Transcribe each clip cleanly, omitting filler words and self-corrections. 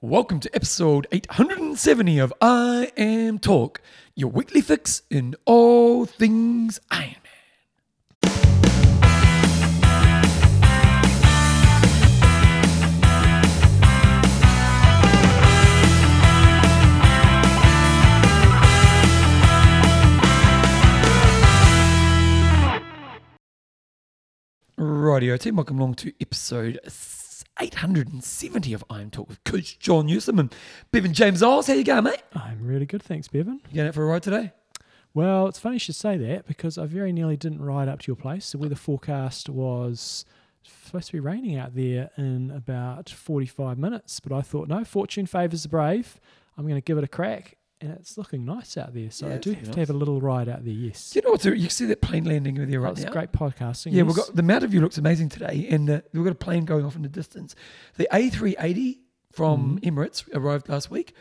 Welcome to episode 870 of I Am Talk, your weekly fix in all things Iron Man. Rightio team, welcome along to episode 870 of I Am Talk with Coach John Newsom and Bevan James Oles. How you going, mate? I'm really good, thanks, Bevan. You going out for a ride today? Well, it's funny you should say that because I very nearly didn't ride up to your place. The weather forecast was supposed to be raining out there in about 45 minutes, but I thought, no, fortune favours the brave. I'm going to give it a crack. And it's looking nice out there, so yeah, I do have to have a little ride out there, yes. Do you know what's you see that plane landing over there right now? It's great podcasting. Yeah, yes. We've got the Mountain View looks amazing today, and we've got a plane going off in the distance. The A380 from Emirates arrived last week.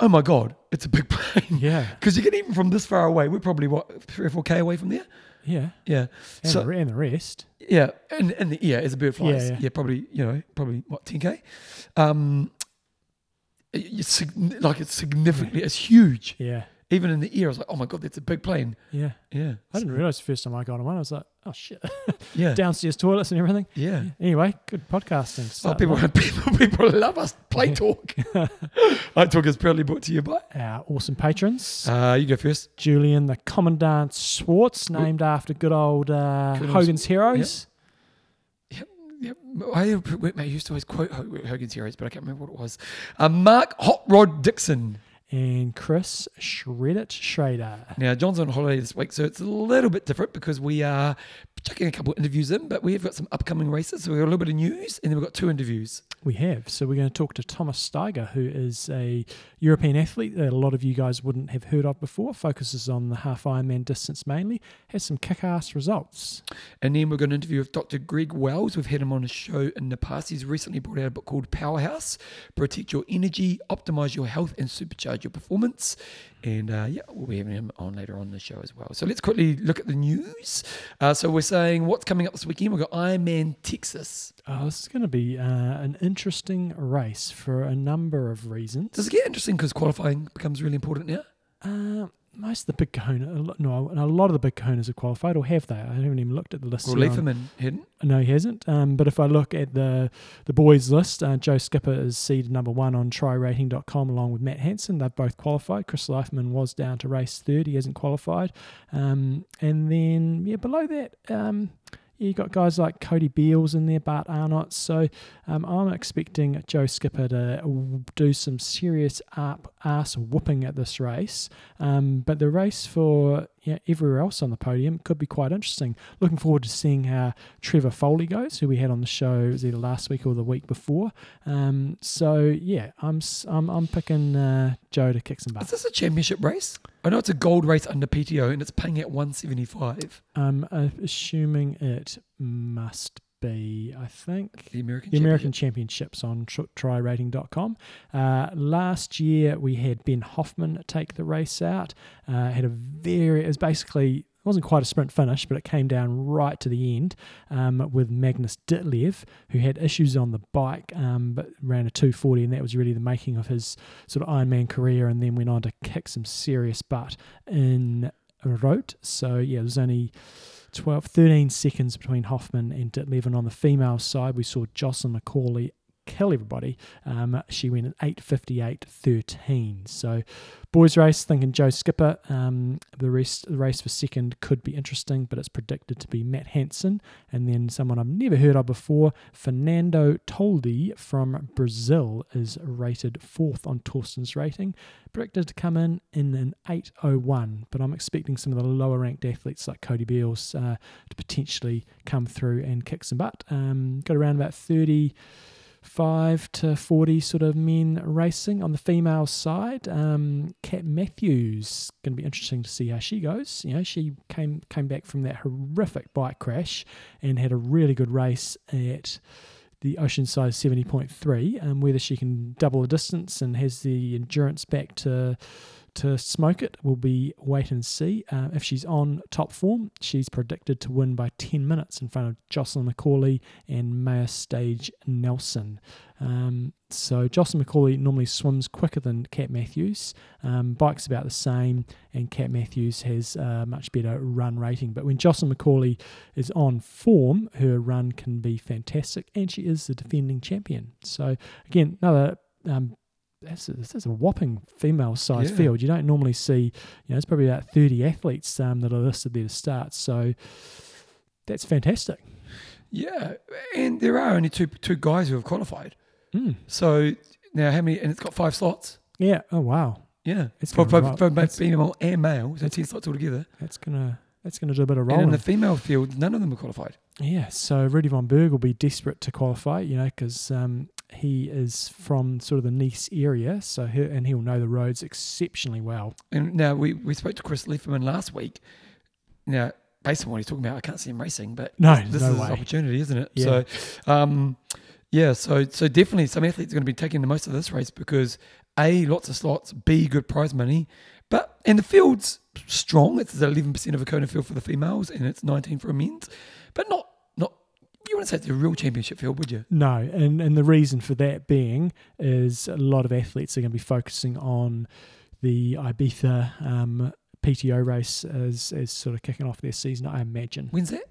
Oh my God, it's a big plane. Yeah, because you get even from this far away, we're probably what 3 or 4K away from there. Yeah, yeah, and, so, and the rest. Yeah, and the, yeah, as a bird flies. Yeah, yeah. probably what 10K. It's significantly, it's huge. Yeah. Even in the air, I was like, oh my God, that's a big plane. Yeah. Yeah. I didn't realise the first time I got on one, I was like, oh shit. Yeah. Downstairs toilets and everything. Yeah. Anyway, good podcasting. Oh, people love us. Play talk. I Talk is proudly brought to you by our awesome patrons. You go first. Julian the Commandant Swartz, named after good old Hogan's Heroes. Yep. Yeah, I used to always quote Hogan's Heroes, but I can't remember what it was. Mark Hot Rod Dixon. And Chris Shredit Schrader. Now, John's on holiday this week, so it's a little bit different because we are chucking a couple of interviews in, but we've got some upcoming races, so we've got a little bit of news, and then we've got 2 interviews. We have. So we're going to talk to Thomas Steger, who is a European athlete that a lot of you guys wouldn't have heard of before, focuses on the half Ironman distance mainly, has some kick-ass results. And then we're going to interview with Dr. Greg Wells. We've had him on a show in the past. He's recently brought out a book called Powerhouse, Protect Your Energy, Optimize Your Health, and Supercharge Your Performance. And yeah, we'll be having him on later on the show as well. So let's quickly look at the news. So we're saying what's coming up this weekend. We've got Ironman Texas. Oh, this is going to be an interesting race for a number of reasons. Does it get interesting because qualifying becomes really important now? Most of the big cojones, no, and a lot of the big cojones have qualified, or have they? I haven't even looked at the list. Well, Leiferman hadn't. No, he hasn't. But if I look at the boys' list, Joe Skipper is seed number 1 on TryRating.com along with Matt Hansen. They've both qualified. Chris Leiferman was down to race third. He hasn't qualified. And then, yeah, below that... you've got guys like Cody Beals in there, Bart Arnott. So I'm expecting Joe Skipper to do some serious ass whooping at this race. But the race for everywhere else on the podium could be quite interesting. Looking forward to seeing how Trevor Foley goes, who we had on the show either last week or the week before. So yeah, I'm picking Joe to kick some butt. Is this a championship race? I know it's a gold race under PTO and it's paying at 175. I'm assuming it must be, I think, the American Championships on tryrating.com. Last year we had Ben Hoffman take the race out. It was basically, it wasn't quite a sprint finish, but it came down right to the end with Magnus Ditlev, who had issues on the bike, but ran a 240, and that was really the making of his sort of Ironman career, and then went on to kick some serious butt in Rote. So yeah, there's only 13 seconds between Hoffman and Ditlev. On the female side, we saw Jocelyn McCauley kill everybody. She went at 8:58.13. So boys race, thinking Joe Skipper. The race for second could be interesting, but it's predicted to be Matt Hansen and then someone I've never heard of before, Fernando Toldi from Brazil, is rated 4th on Torsten's rating, predicted to come in an 8:01, but I'm expecting some of the lower ranked athletes like Cody Beals to potentially come through and kick some butt. Got around about 35 to 40 sort of men racing. On the female side, Kat Matthews, going to be interesting to see how she goes. You know, she came back from that horrific bike crash and had a really good race at the Oceanside 70.3. Whether she can double the distance and has the endurance back to to smoke it will be wait and see. If she's on top form, she's predicted to win by 10 minutes in front of Jocelyn McCauley and Maya Stage Nelson. So Jocelyn McCauley normally swims quicker than Kat Matthews, bikes about the same, and Kat Matthews has a much better run rating. But when Jocelyn McCauley is on form, her run can be fantastic, and she is the defending champion. So again, another that's a whopping female-sized field. You don't normally see, it's probably about 30 athletes that are listed there to start. So that's fantastic. Yeah, and there are only two guys who have qualified. Mm. So now how many? And it's got 5 slots. Yeah. Oh wow. Yeah. It's for both female and male. So 10 slots altogether. That's gonna do a bit of rolling. And in the female field, none of them are qualified. Yeah. So Rudy von Berg will be desperate to qualify, because he is from sort of the Nice area. So he'll know the roads exceptionally well. And now we spoke to Chris Leiferman last week. Now, based on what he's talking about, I can't see him racing, but this is an opportunity, isn't it? Yeah. So. So definitely some athletes are going to be taking the most of this race because A, lots of slots, B, good prize money, and the field's strong. It's 11% of a Kona field for the females and it's 19% for men's, but not you wouldn't say it's a real championship field, would you? No, and the reason for that being is a lot of athletes are going to be focusing on the Ibiza PTO race as sort of kicking off their season, I imagine. When's that?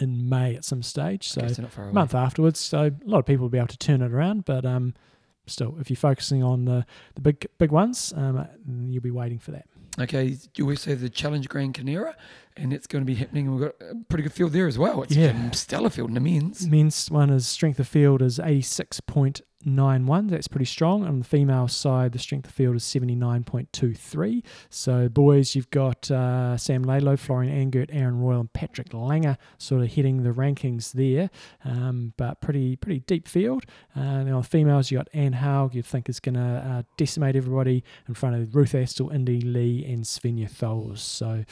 In May at some stage, so a month afterwards. So a lot of people will be able to turn it around, but still, if you're focusing on the big ones, you'll be waiting for that. Okay, you also have the Challenge Gran Canaria, and it's going to be happening, and we've got a pretty good field there as well. It's a stellar field in the men's. Men's one is strength of field is 86.91. That's pretty strong. On the female side, the strength of field is 79.23. So boys, you've got Sam Lalo, Florian Angert, Aaron Royal and Patrick Langer sort of hitting the rankings there, but pretty deep field. Now on the females, you've got Anne Haug, you think is going to decimate everybody in front of Ruth Astle, Indy Lee and Svenja Tholes. So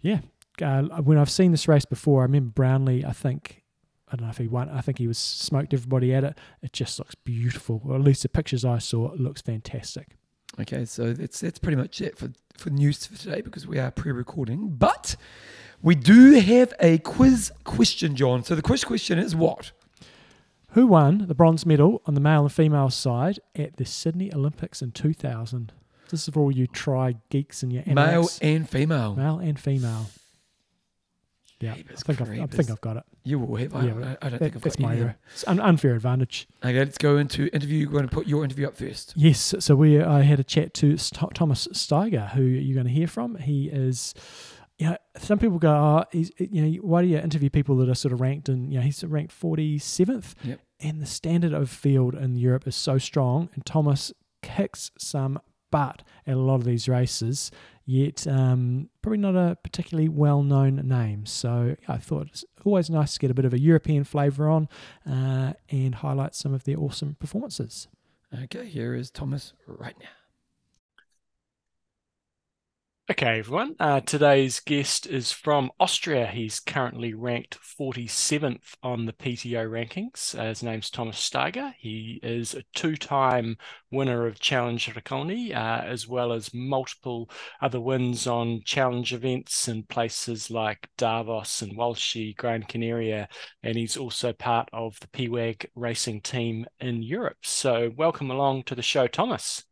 yeah, when I've seen this race before, I remember Brownlee, I don't know if he won. I think he was smoked everybody at it. It just looks beautiful. Or at least the pictures I saw, it looks fantastic. Okay, so that's pretty much it for news for today because we are pre-recording. But we do have a quiz question, John. So the quiz question is what? Who won the bronze medal on the male and female side at the Sydney Olympics in 2000? This is for all you tri geeks and your Emirates. Male and female. Yeah, I think I've got it. You will have. I don't think I've got it. It's an unfair advantage. Okay, let's go into interview. You're going to put your interview up first. Yes, so I had a chat to Thomas Steger, who you're going to hear from. He is, some people go, why do you interview people that are sort of ranked in, he's ranked 47th. Yep. And the standard of field in Europe is so strong, and Thomas kicks some butt at a lot of these races. Yet probably not a particularly well-known name. So I thought it's always nice to get a bit of a European flavour on and highlight some of their awesome performances. Okay, here is Thomas right now. Okay, everyone. Today's guest is from Austria. He's currently ranked 47th on the PTO rankings. His name's Thomas Steger. He is a two-time winner of Challenge Raconi, as well as multiple other wins on challenge events in places like Davos and Walshie, Gran Canaria, and he's also part of the PWAG racing team in Europe. So welcome along to the show, Thomas.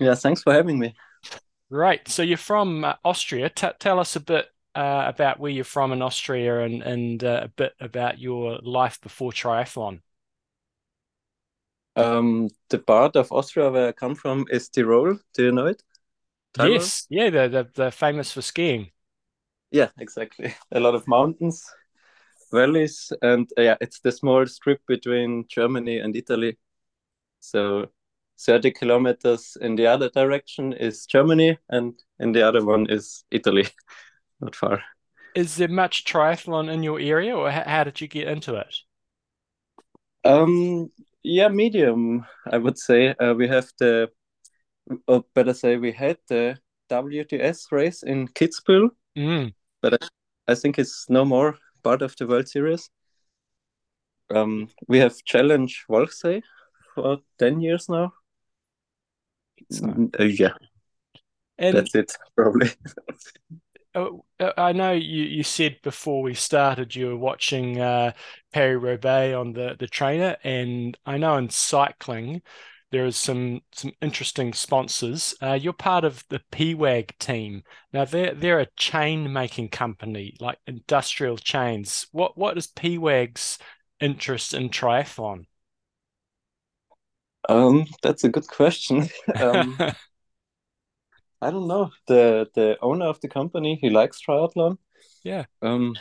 Yeah, thanks for having me. Right. So you're from Austria. Tell us a bit about where you're from in Austria and a bit about your life before triathlon. The part of Austria where I come from is Tyrol. Do you know it? Tyrol? Yes. Yeah, they're famous for skiing. Yeah, exactly. A lot of mountains, valleys, and it's the small strip between Germany and Italy. So 30 kilometers in the other direction is Germany, and in the other one is Italy. Not far. Is there much triathlon in your area, or how did you get into it? Medium, I would say. We had the WTS race in Kitzbühel, but I think it's no more part of the World Series. We have Challenge Walchsee for 10 years now. So, And that's it, probably. I know you said before we started you were watching Paris Roubaix on the trainer, and I know in cycling there is some interesting sponsors. You're part of the PWAG team. Now they're a chain making company, like industrial chains. What is PWAG's interest in triathlon? That's a good question. I don't know. The owner of the company, he likes triathlon. Yeah. I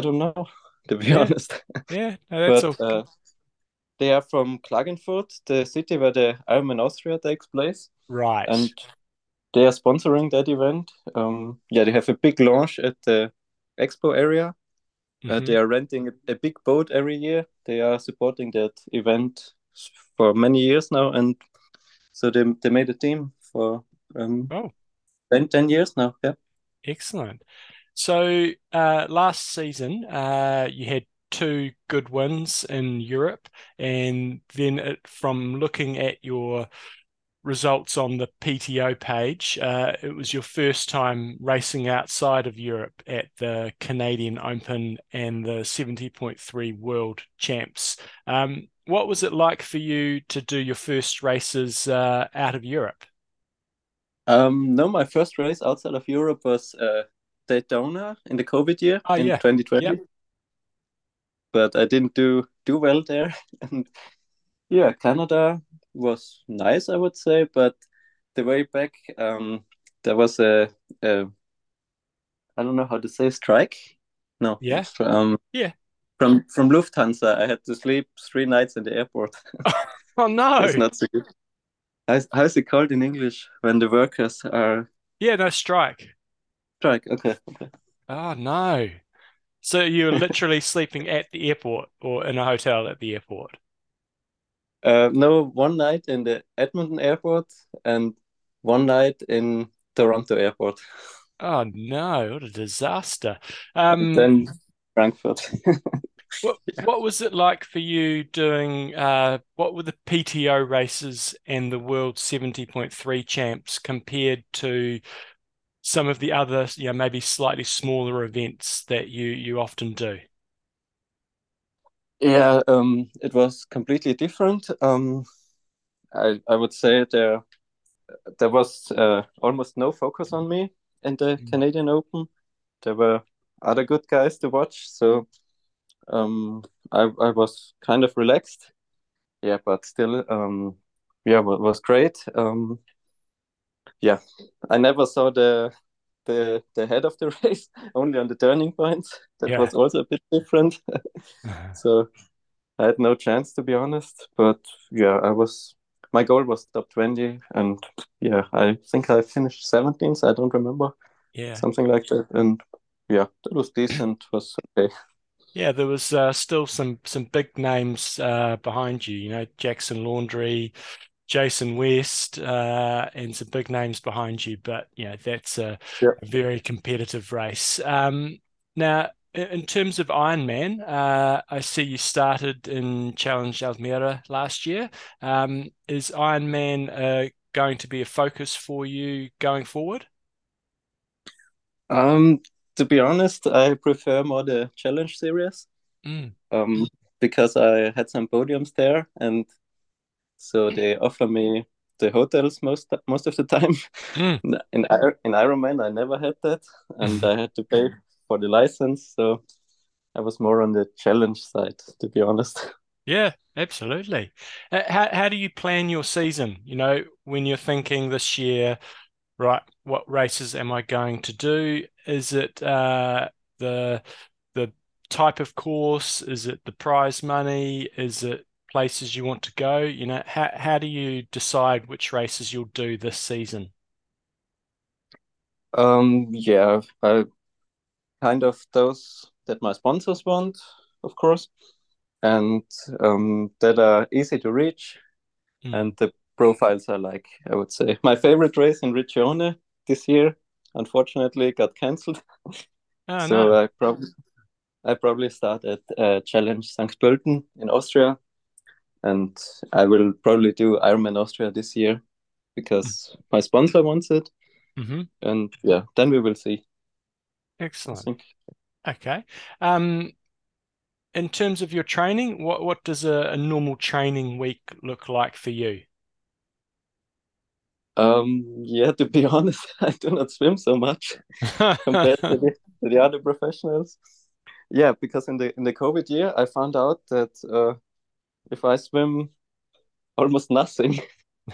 don't know, to be honest. Yeah, no, that's all. They are from Klagenfurt, the city where the Ironman Austria takes place. Right. And they are sponsoring that event. They have a big launch at the expo area. Mm-hmm. They are renting a big boat every year. They are supporting that event for many years now. And so they made a team for 10 years now. Yeah. Excellent. So last season, you had two good wins in Europe, and then from looking at your results on the PTO page, it was your first time racing outside of Europe at the Canadian Open and the 70.3 World Champs. What was it like for you to do your first races out of Europe? No, my first race outside of Europe was Daytona in the COVID year, 2020. Yep. But I didn't do well there. And yeah, Canada was nice, I would say. But the way back, there was a I don't know how to say, strike. No. Yeah. From Lufthansa, I had to sleep 3 nights in the airport. Oh no! That's not so good. How is it called in English when the workers are... Yeah, no, strike. Strike, okay. Oh, no. So you were literally sleeping at the airport or in a hotel at the airport? No, one night in the Edmonton airport and one night in Toronto airport. Oh, no, what a disaster. And then Frankfurt. What was it like for you doing, what were the PTO races and the World 70.3 champs compared to some of the other, maybe slightly smaller events that you often do? Yeah, it was completely different. I would say there was almost no focus on me in the Canadian Open. There were other good guys to watch, so... I was kind of relaxed, but still, was great. I never saw the head of the race, only on the turning points. That was also a bit different. So I had no chance, to be honest. But my goal was top 20, and I think I finished 17th. I don't remember. Yeah, something like that. And that was decent. Was okay. Yeah, there was still some big names behind you. You know, Jackson Laundrie, Jason West, and some big names behind you. But that's a very competitive race. Now, in terms of Ironman, I see you started in Challenge Almere last year. Is Ironman going to be a focus for you going forward? To be honest, I prefer more the challenge series because I had some podiums there, and so they offer me the hotels most of the time. Mm. In Ironman, I never had that, and I had to pay for the license, so I was more on the challenge side, to be honest. Yeah, absolutely. How do you plan your season? You know, when you're thinking this year, right, what races am I going to do? Is it the type of course? Is it the prize money? Is it places you want to go? You know, how do you decide which races you'll do this season? Kind of those that my sponsors want, of course, and that are easy to reach, and the profiles I like, I would say. My favorite race in Riccione this year, unfortunately, got cancelled. Oh, so no. I probably start at Challenge St. Pölten in Austria, and I will probably do Ironman Austria this year because my sponsor wants it, Mm-hmm. And yeah, then we will see. Excellent. Okay. In terms of your training, what does a normal training week look like for you? Yeah, to be honest, I do not swim so much compared to the other professionals. Yeah, because in the COVID year, I found out that if I swim almost nothing,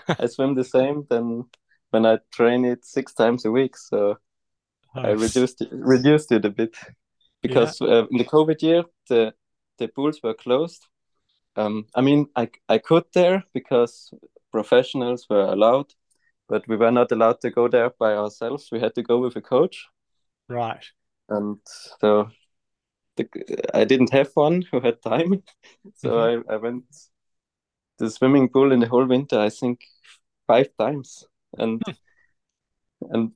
I swim the same than when I train it 6 times a week. So nice. I reduced it a bit because in the COVID year, the pools were closed. I mean, I could there because professionals were allowed, but we were not allowed to go there by ourselves. We had to go with a coach. Right. And so I didn't have one who had time. So I went to the swimming pool in the whole winter, I think 5 times. And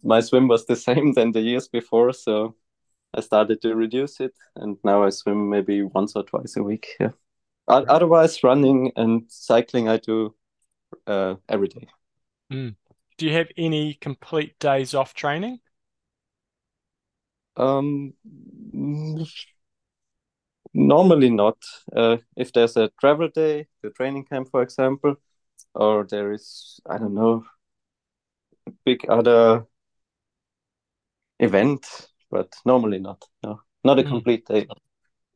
my swim was the same than the years before. So I started to reduce it. And now I swim maybe once or twice a week. Yeah. Right. Otherwise, running and cycling, I do every day. Mm. Do you have any complete days off training? Normally not. If there's a travel day, the training camp, for example, or there is, I don't know, a big other event, but normally not. No, not a complete day.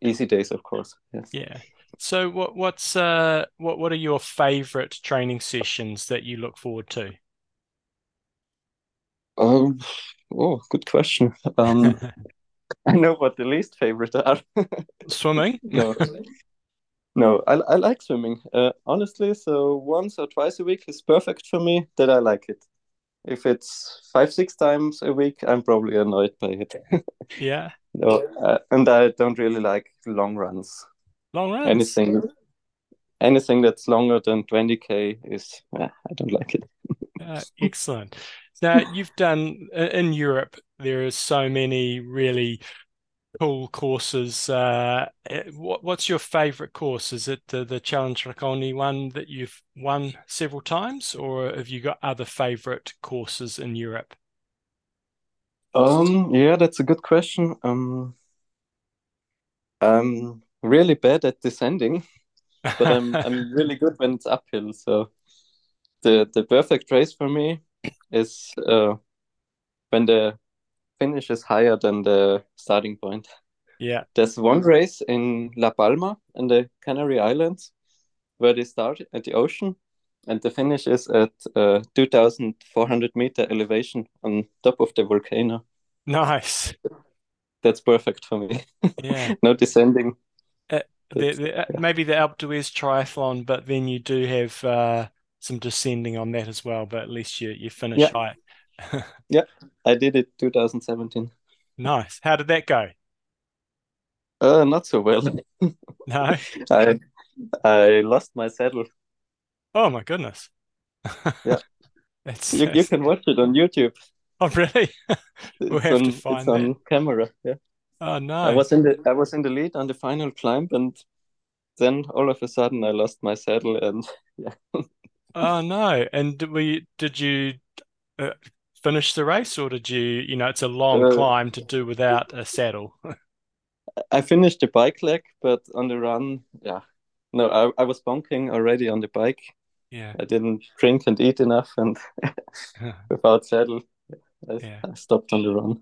Easy days, of course. Yes. Yeah. So what are your favorite training sessions that you look forward to? Oh, good question. I know what the least favorite are. Swimming? No, I like swimming, honestly. So once or twice a week is perfect for me, that I like it. If it's 5-6 times a week, I'm probably annoyed by it. Yeah. No, and I don't really like long runs. Long runs? Anything that's longer than 20K is, I don't like it. Excellent. Now, you've done, in Europe, there are so many really cool courses. What's your favourite course? Is it the Challenge Racconi one that you've won several times, or have you got other favourite courses in Europe? Yeah, that's a good question. I'm really bad at descending, but I'm really good when it's uphill. So the perfect race for me is when the finish is higher than the starting point. Yeah. There's one race in La Palma in the Canary Islands where they start at the ocean and the finish is at 2,400 meter elevation on top of the volcano. Nice. That's perfect for me. Yeah. No descending. Maybe the Alpe d'Huez triathlon, but then you do have some descending on that as well, but at least you finish high. Yeah, I did it 2017. Nice. How did that go? Not so well. No. I lost my saddle. Oh my goodness. Yeah. You can watch it on YouTube. Oh really? We'll have to find that. It's on camera, yeah. Oh no. I was in the lead on the final climb and then all of a sudden I lost my saddle and yeah. Oh no. And did you finish the race, or did you it's a long climb to do without a saddle? I finished the bike leg, but on the run, I was bonking already on the bike. Yeah, I didn't drink and eat enough, and without saddle, I stopped on the run.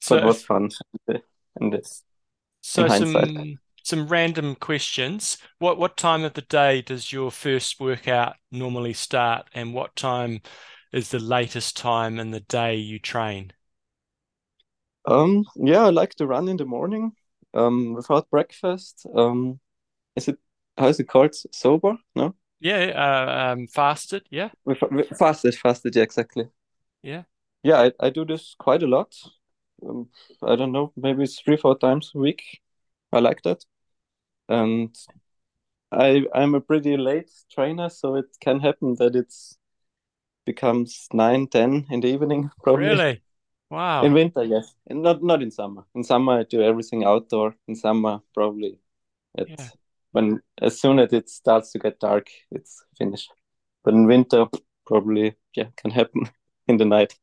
So it was fun. In hindsight. Some random questions. What time of the day does your first workout normally start, and what time is the latest time in the day you train? I like to run in the morning, without breakfast. How is it called? Sober? No. Yeah. Fasted. Yeah. Fasted. Yeah, exactly. Yeah. Yeah, I do this quite a lot. I don't know, maybe it's 3-4 times a week. I like that, and I'm a pretty late trainer, so it can happen that it's becomes 9-10 in the evening, probably. Really? Wow. In winter, yes. And not in summer. In summer I do everything outdoor. In summer, probably as soon as it starts to get dark, it's finished. But in winter, probably can happen. in the night.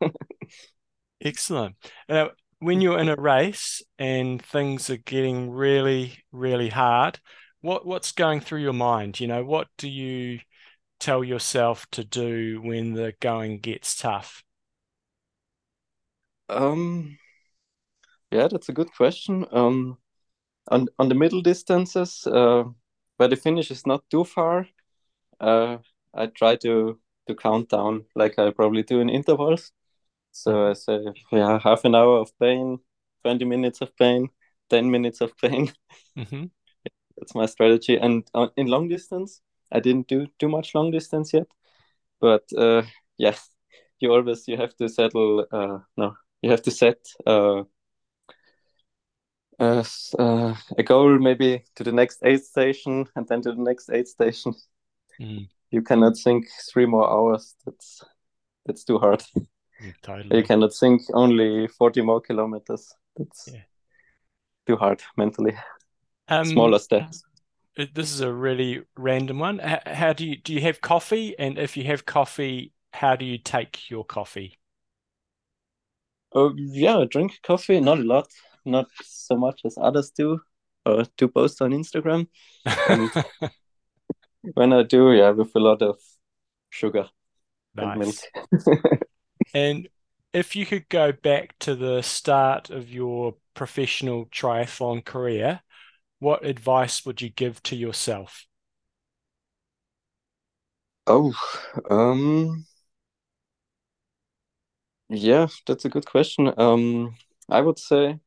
Excellent. Now, when you're in a race and things are getting really, really hard, what's going through your mind? You know, what do you tell yourself to do when the going gets tough? Yeah, that's a good question. On the middle distances, where the finish is not too far, I try to count down like I probably do in intervals. So I say, yeah, half an hour of pain, 20 minutes of pain, 10 minutes of pain. Mm-hmm. That's my strategy. And in long distance, I didn't do too much long distance yet. But yes, you have to settle. You have to set a goal maybe to the next aid station and then to the next aid station. Mm. You cannot think 3 more hours. That's too hard. Yeah, totally. You cannot think only 40 more kilometers. That's too hard mentally. Smaller steps. This is a really random one. How do you have coffee? And if you have coffee, how do you take your coffee? Yeah, I drink coffee. Not a lot. Not so much as others do. To post on Instagram. And when I do, with a lot of sugar. Nice. And milk. And if you could go back to the start of your professional triathlon career, what advice would you give to yourself? Yeah, that's a good question. I would say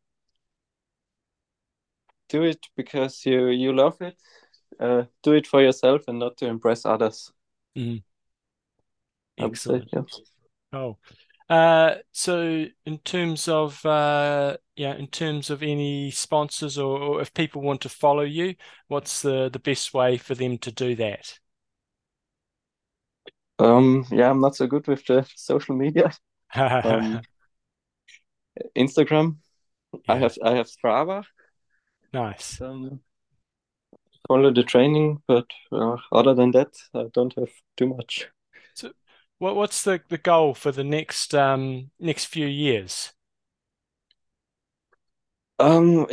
do it because you love it. Do it for yourself and not to impress others. Mm. Excellent. I would say, so in terms of any sponsors or if people want to follow you, what's the best way for them to do that? I'm not so good with the social media. Instagram. Yeah. I have Strava. Nice. Follow the training, but other than that, I don't have too much. So what's the goal for the next few years? I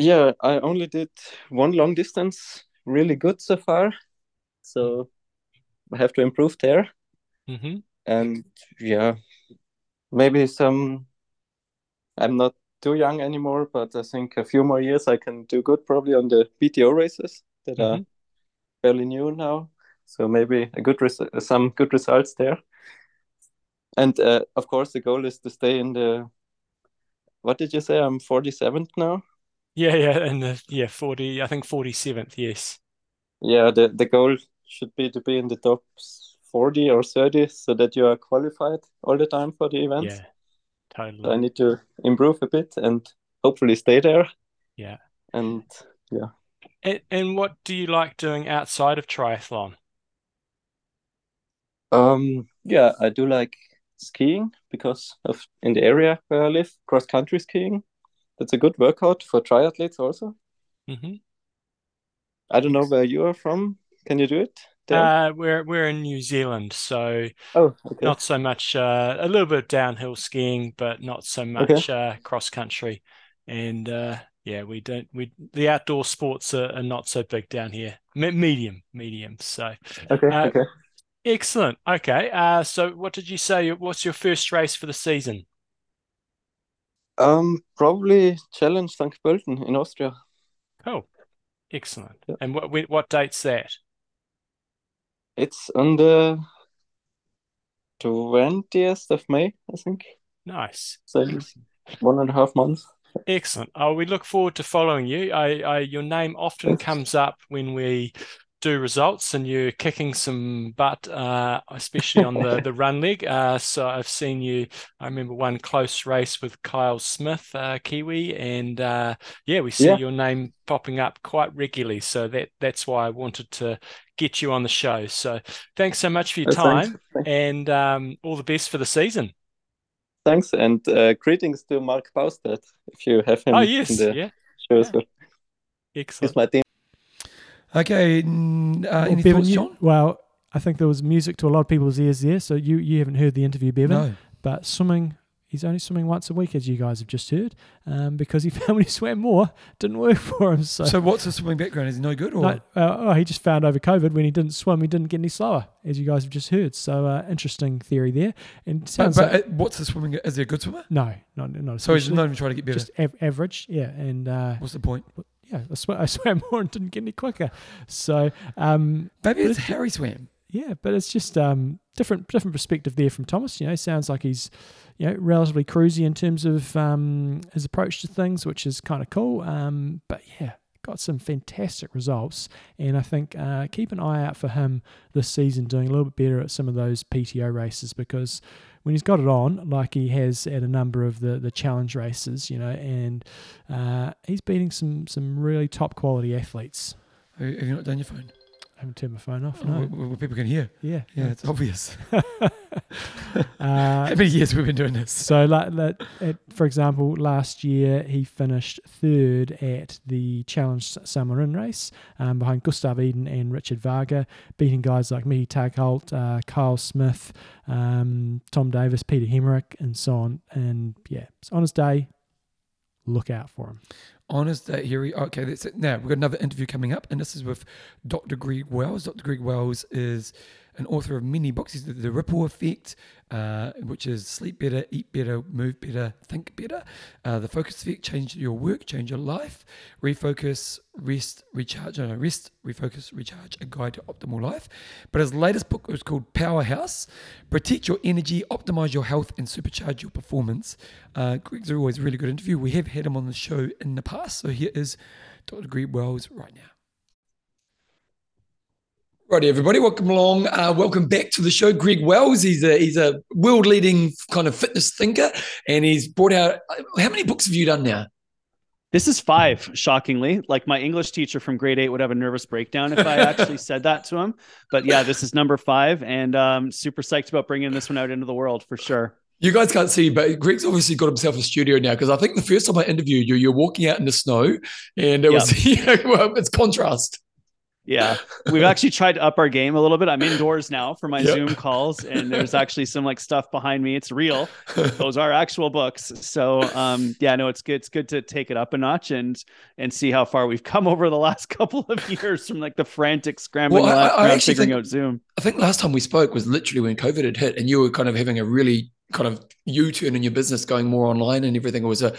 only did one long distance really good so far, so I have to improve there. Mm-hmm. And maybe I'm not too young anymore, but I think a few more years I can do good probably on the PTO races that are fairly new now. So maybe some good results there. And of course, the goal is to stay in the. What did you say? I'm 47th now. Yeah, and 40. I think 47th. Yes. Yeah, the goal should be to be in the top 40 or 30, so that you are qualified all the time for the events. Yeah, totally. So I need to improve a bit and hopefully stay there. Yeah. And yeah. And what do you like doing outside of triathlon? I do like skiing because of in the area where I live, cross-country skiing. That's a good workout for triathletes also. Mm-hmm. I don't know where you are from. Can you do it? We're in New Zealand, so not so much. A little bit of downhill skiing, but not so much cross-country. And we don't. The outdoor sports are not so big down here. Medium. So okay. Excellent. Okay. So what did you say? What's your first race for the season? Probably Challenge St. Pölten in Austria. Oh, excellent. Yeah. And what date's that? It's on the 20th of May, I think. Nice. So 1.5 months. Excellent. We look forward to following you. Your name often comes up when we do results, and you're kicking some butt, especially on the run leg. So I've seen you. I remember one close race with Kyle Smith, Kiwi, and we see your name popping up quite regularly. So that's why I wanted to get you on the show. So thanks so much for your time, and all the best for the season. Thanks, and greetings to Mark Baustad if you have him. Oh yes, in the show as well. Excellent. He's my team. Okay, any thoughts, John? Well, I think there was music to a lot of people's ears there. So you haven't heard the interview, Bevan. No. But swimming, he's only swimming once a week, as you guys have just heard, because he found when he swam more, it didn't work for him. So what's his swimming background? Is he no good? Or? He just found over COVID when he didn't swim, he didn't get any slower, as you guys have just heard. So interesting theory there. And sounds but what's the swimming? Is he a good swimmer? No, not so he's not even trying to get better. Just average, yeah. And what's the point? Yeah, I swam more and didn't get any quicker. So maybe it's how he swam. Yeah, but it's just different perspective there from Thomas. You know, sounds like he's relatively cruisy in terms of his approach to things, which is kind of cool. But yeah, got some fantastic results, and I think keep an eye out for him this season doing a little bit better at some of those PTO races, because when he's got it on, like he has at a number of the challenge races, and he's beating some really top quality athletes. Have you not done your phone? I haven't turned my phone off, no. Well, people can hear. Yeah, it's obvious. How many years we've been doing this? So, for example, last year he finished third at the Challenge Summer-in race behind Gustav Eden and Richard Varga, beating guys like Mihi Tagholt, Kyle Smith, Tom Davis, Peter Hemerick, and so on. And, yeah, it's on his day. Look out for him. Honest, here we okay. That's it. Now we've got another interview coming up, and this is with Dr. Greg Wells. Dr. Greg Wells is an author of many books. He's the Ripple Effect, which is sleep better, eat better, move better, think better. The Focus Effect: change your work, change your life, refocus, rest, recharge. Rest, refocus, recharge: a guide to optimal life. But his latest book was called Powerhouse: protect your energy, optimize your health, and supercharge your performance. Greg's always a really good interview. We have had him on the show in the past, so here is Dr. Greg Wells right now. Righty, everybody, welcome along. Welcome back to the show. Greg Wells, he's a world-leading kind of fitness thinker, and he's brought out, how many books have you done now? This is 5, shockingly. Like my English teacher from grade 8 would have a nervous breakdown if I actually said that to him. But yeah, this is number 5, and super psyched about bringing this one out into the world for sure. You guys can't see, but Greg's obviously got himself a studio now, because I think the first time I interviewed you, you're walking out in the snow, and it was, it's contrast. Yeah, we've actually tried to up our game a little bit. I'm indoors now for my Zoom calls, and there's actually some stuff behind me. It's real. Those are actual books. So it's good. It's good to take it up a notch and see how far we've come over the last couple of years from the frantic scrambling out Zoom. I think last time we spoke was literally when COVID had hit, and you were kind of having a really kind of U-turn in your business, going more online and everything. It was a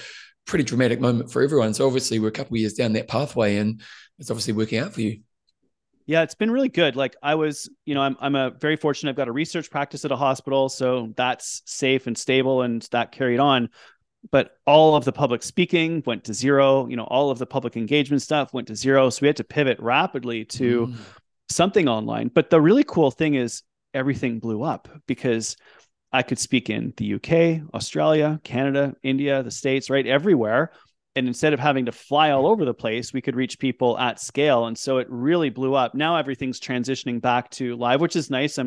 pretty dramatic moment for everyone. So obviously we're a couple of years down that pathway, and it's obviously working out for you. Yeah, it's been really good. I'm very fortunate. I've got a research practice at a hospital, so that's safe and stable, and that carried on. But all of the public speaking went to zero. All of the public engagement stuff went to zero. So we had to pivot rapidly to something online. But the really cool thing is everything blew up, because I could speak in the UK, Australia, Canada, India, the States, right? Everywhere. And instead of having to fly all over the place, we could reach people at scale. And so it really blew up. Now everything's transitioning back to live, which is nice.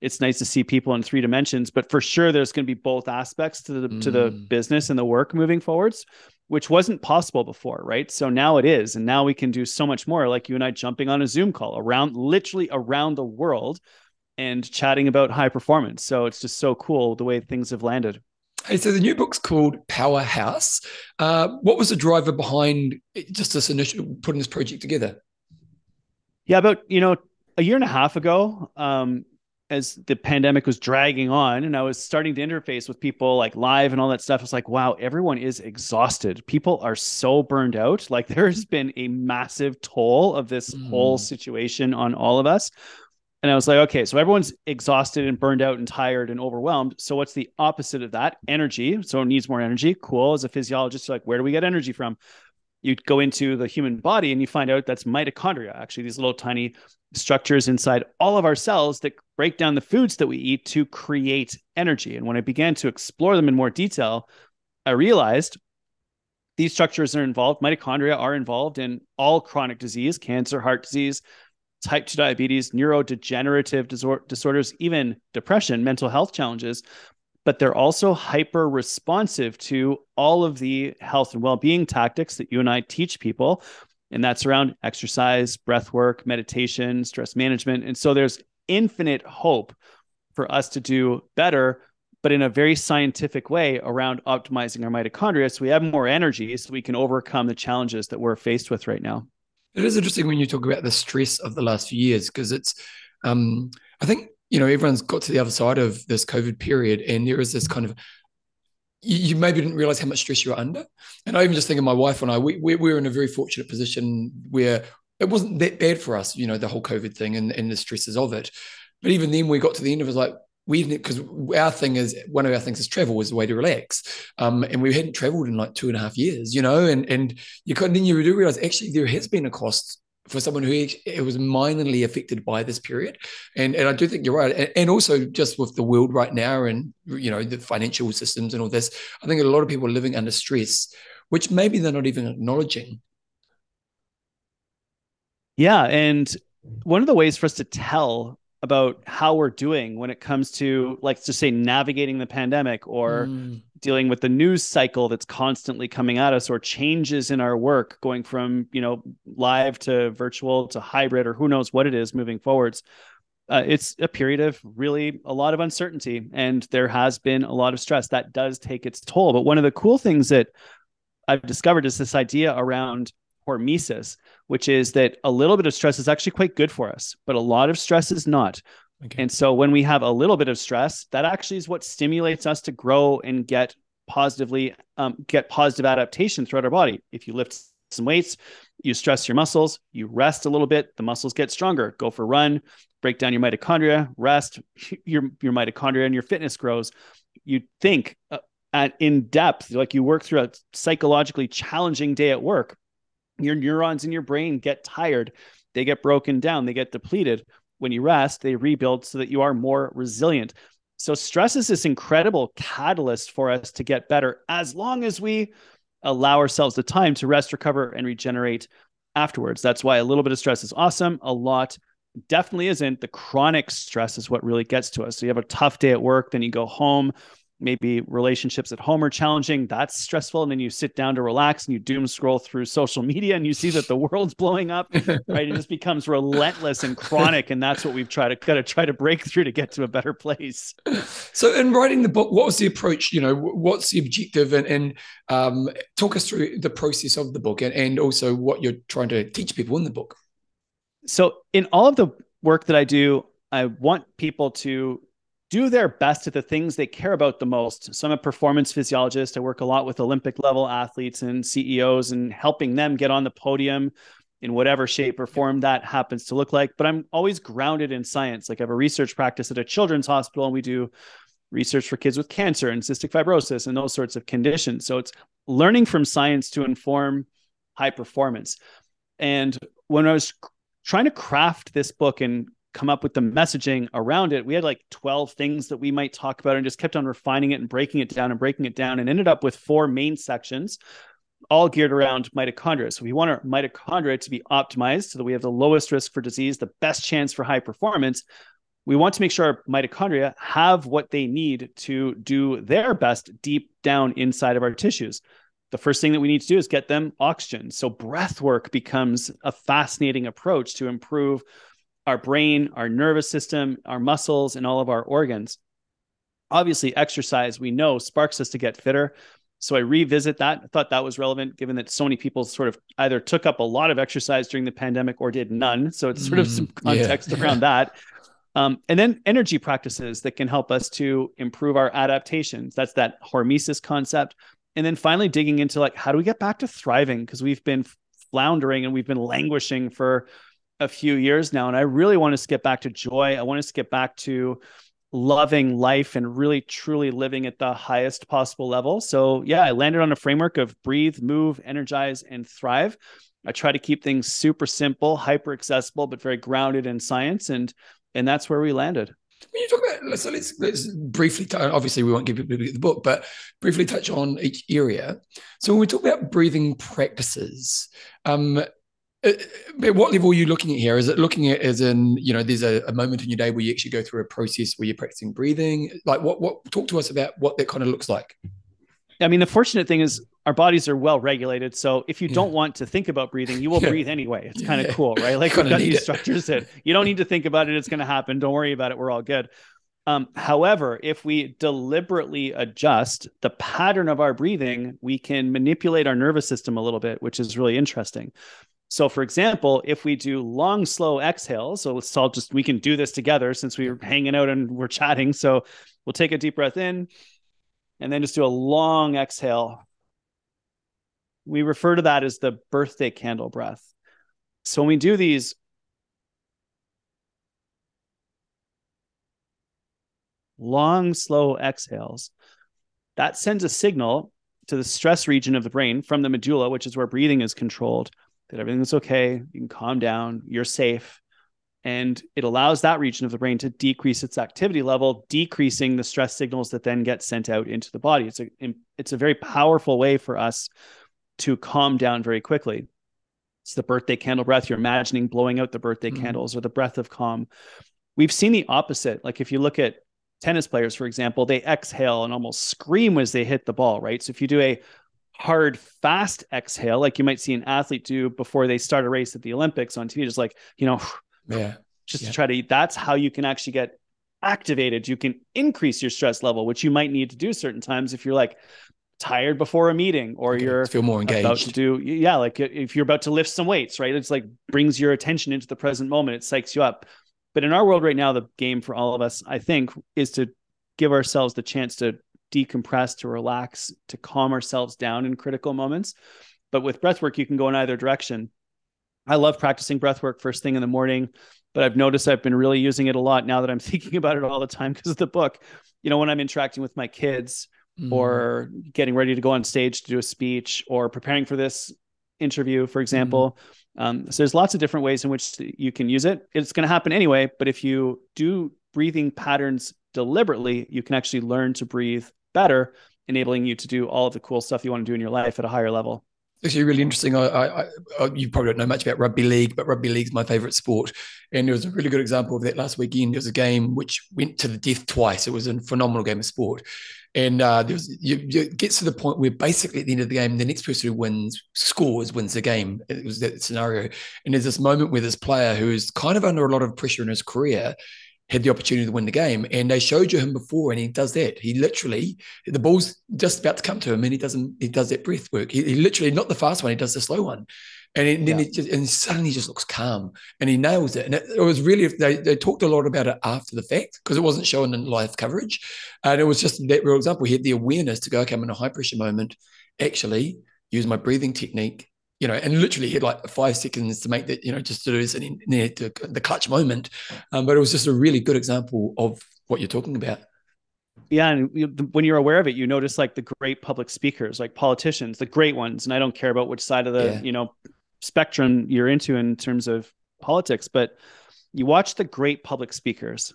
It's nice to see people in 3 dimensions, but for sure there's going to be both aspects to the business and the work moving forwards, which wasn't possible before, right? So now it is. And now we can do so much more, like you and I jumping on a Zoom call around the world and chatting about high performance. So it's just so cool the way things have landed. Hey, so the new book's called Powerhouse. What was the driver behind just this initial putting this project together? Yeah, about a year and a half ago, as the pandemic was dragging on, and I was starting to interface with people live and all that stuff, it's wow, everyone is exhausted. People are so burned out. There's been a massive toll of this whole situation on all of us. And I was okay, so everyone's exhausted and burned out and tired and overwhelmed. So what's the opposite of that? Energy. So it needs more energy. Cool. As a physiologist, where do we get energy from? You go into the human body and you find out that's mitochondria, actually, these little tiny structures inside all of our cells that break down the foods that we eat to create energy. And when I began to explore them in more detail, I realized these structures are involved. Mitochondria are involved in all chronic disease, cancer, heart disease, type 2 diabetes, neurodegenerative disorders, even depression, mental health challenges, but they're also hyper responsive to all of the health and well-being tactics that you and I teach people. And that's around exercise, breath work, meditation, stress management. And so there's infinite hope for us to do better but in a very scientific way around optimizing our mitochondria so we have more energy so we can overcome the challenges that we're faced with right now. It is interesting when you talk about the stress of the last few years, because it's, I think, you know, everyone's got to the other side of this COVID period and there is this kind of, you maybe didn't realize how much stress you were under. And I even just think of my wife and I, we were in a very fortunate position where it wasn't that bad for us, you know, the whole COVID thing and the stresses of it. But even then we got to the end of it like, because one of our things is travel is the way to relax. And we hadn't traveled in like 2.5 years, you know, and you couldn't, then you do realize actually there has been a cost for someone who was minorly affected by this period. And I do think you're right. And also just with the world right now and, you know, the financial systems and all this, I think a lot of people are living under stress, which maybe they're not even acknowledging. Yeah. And one of the ways for us to tell about how we're doing when it comes to, like, to say, navigating the pandemic or dealing with the news cycle that's constantly coming at us, or changes in our work going from, you know, live to virtual to hybrid, or who knows what it is moving forwards. It's a period of really a lot of uncertainty, and there has been a lot of stress that does take its toll. But one of the cool things that I've discovered is this idea around hormesis, which is that a little bit of stress is actually quite good for us, but a lot of stress is not. Okay. And so when we have a little bit of stress, that actually is what stimulates us to grow and get positive adaptation throughout our body. If you lift some weights, you stress your muscles, you rest a little bit, the muscles get stronger, go for a run, break down your mitochondria, rest, your mitochondria and your fitness grows. You think in depth, like you work through a psychologically challenging day at work. Your neurons in your brain get tired, they get broken down, they get depleted. When you rest, they rebuild so that you are more resilient. So stress is this incredible catalyst for us to get better, as long as we allow ourselves the time to rest, recover, and regenerate afterwards. That's why a little bit of stress is awesome. A lot definitely isn't. The chronic stress is what really gets to us. So you have a tough day at work, then you go home. Maybe relationships at home are challenging. That's stressful. And then you sit down to relax and you doom scroll through social media and you see that the world's blowing up, right? It just becomes relentless and chronic. And that's what we've got to try to break through to get to a better place. So in writing the book, what was the approach? You know, what's the objective? And talk us through the process of the book and also what you're trying to teach people in the book. So in all of the work that I do, I want people to do their best at the things they care about the most. So I'm a performance physiologist. I work a lot with Olympic level athletes and CEOs and helping them get on the podium in whatever shape or form that happens to look like. But I'm always grounded in science. Like I have a research practice at a children's hospital and we do research for kids with cancer and cystic fibrosis and those sorts of conditions. So it's learning from science to inform high performance. And when I was trying to craft this book and come up with the messaging around it, we had like 12 things that we might talk about and just kept on refining it and breaking it down and ended up with 4 main sections, all geared around mitochondria. So we want our mitochondria to be optimized so that we have the lowest risk for disease, the best chance for high performance. We want to make sure our mitochondria have what they need to do their best deep down inside of our tissues. The first thing that we need to do is get them oxygen. So breath work becomes a fascinating approach to improve our brain, our nervous system, our muscles, and all of our organs. Obviously, exercise, we know, sparks us to get fitter. So I revisit that. I thought that was relevant, given that so many people sort of either took up a lot of exercise during the pandemic or did none. So it's sort of some context around that. And then energy practices that can help us to improve our adaptations. That's that hormesis concept. And then finally digging into like, how do we get back to thriving? Because we've been floundering and we've been languishing for a few years now. And I really want us to get back to joy. I want us to get back to loving life and really, truly living at the highest possible level. So yeah, I landed on a framework of breathe, move, energize, and thrive. I try to keep things super simple, hyper accessible, but very grounded in science. And that's where we landed. When you talk about, so let's briefly, obviously we won't give people the book, but briefly touch on each area. So when we talk about breathing practices, at what level are you looking at here? Is it looking at as in, you know, there's a moment in your day where you actually go through a process where you're practicing breathing? Like what talk to us about what that kind of looks like. I mean, the fortunate thing is our bodies are well regulated. So if you don't want to think about breathing, you will breathe anyway. It's kind of cool, right? Like we've got these structures that you don't need to think about it. It's going to happen. Don't worry about it. We're all good. However, if we deliberately adjust the pattern of our breathing, we can manipulate our nervous system a little bit, which is really interesting. So for example, if we do long, slow exhales, so let's all just, we can do this together since we were hanging out and we're chatting. So we'll take a deep breath in and then just do a long exhale. We refer to that as the birthday candle breath. So when we do these, long, slow exhales, that sends a signal to the stress region of the brain from the medulla, which is where breathing is controlled, that everything's okay, you can calm down, you're safe. And it allows that region of the brain to decrease its activity level, decreasing the stress signals that then get sent out into the body. It's a very powerful way for us to calm down very quickly. It's the birthday candle breath. You're imagining blowing out the birthday candles, or the breath of calm. We've seen the opposite. Like if you look at tennis players, for example, they exhale and almost scream as they hit the ball, right? So if you do a hard, fast exhale, like you might see an athlete do before they start a race at the Olympics on TV, just like, you know, to try to eat. That's how you can actually get activated. You can increase your stress level, which you might need to do certain times if you're like tired before a meeting, or you're feel more engaged. About to do, like if you're about to lift some weights, right? It's like brings your attention into the present moment. It psychs you up. But in our world right now, the game for all of us, I think, is to give ourselves the chance to decompress, to relax, to calm ourselves down in critical moments. But with breathwork, you can go in either direction. I love practicing breathwork first thing in the morning, but I've noticed I've been really using it a lot now that I'm thinking about it all the time because of the book. You know, when I'm interacting with my kids or getting ready to go on stage to do a speech or preparing for this interview, for example. So there's lots of different ways in which you can use it. It's going to happen anyway, but if you do breathing patterns deliberately, you can actually learn to breathe better, enabling you to do all of the cool stuff you want to do in your life at a higher level. Actually, really interesting. You probably don't know much about rugby league, but rugby league is my favorite sport. And there was a really good example of that last weekend. There was a game which went to the death twice. It was a phenomenal game of sport. And it gets to the point where basically at the end of the game, the next person who wins the game. It was that scenario. And there's this moment where this player who is kind of under a lot of pressure in his career had the opportunity to win the game. And they showed you him before and he does that. He literally, the ball's just about to come to him and he does that breath work. He literally, not the fast one, he does the slow one. And then he suddenly just looks calm and he nails it. And it was really, they talked a lot about it after the fact because it wasn't shown in live coverage. And it was just that real example. He had the awareness to go, okay, I'm in a high pressure moment, actually use my breathing technique, you know, and literally he had like 5 seconds to make that, you know, just to do this and then the clutch moment. But it was just a really good example of what you're talking about. Yeah. And when you're aware of it, you notice like the great public speakers, like politicians, the great ones. And I don't care about which side of the, spectrum you're into in terms of politics, but you watch the great public speakers.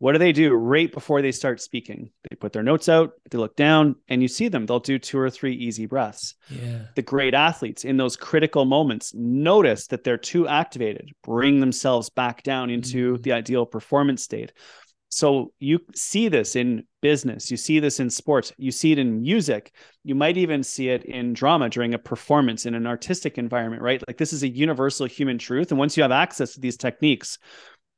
What do they do right before they start speaking? They put their notes out, they look down, and you see them. They'll do 2 or 3 easy breaths. Yeah. The great athletes in those critical moments notice that they're too activated, bring themselves back down into the ideal performance state. So you see this in business, you see this in sports, you see it in music, you might even see it in drama during a performance in an artistic environment, right? Like this is a universal human truth. And once you have access to these techniques,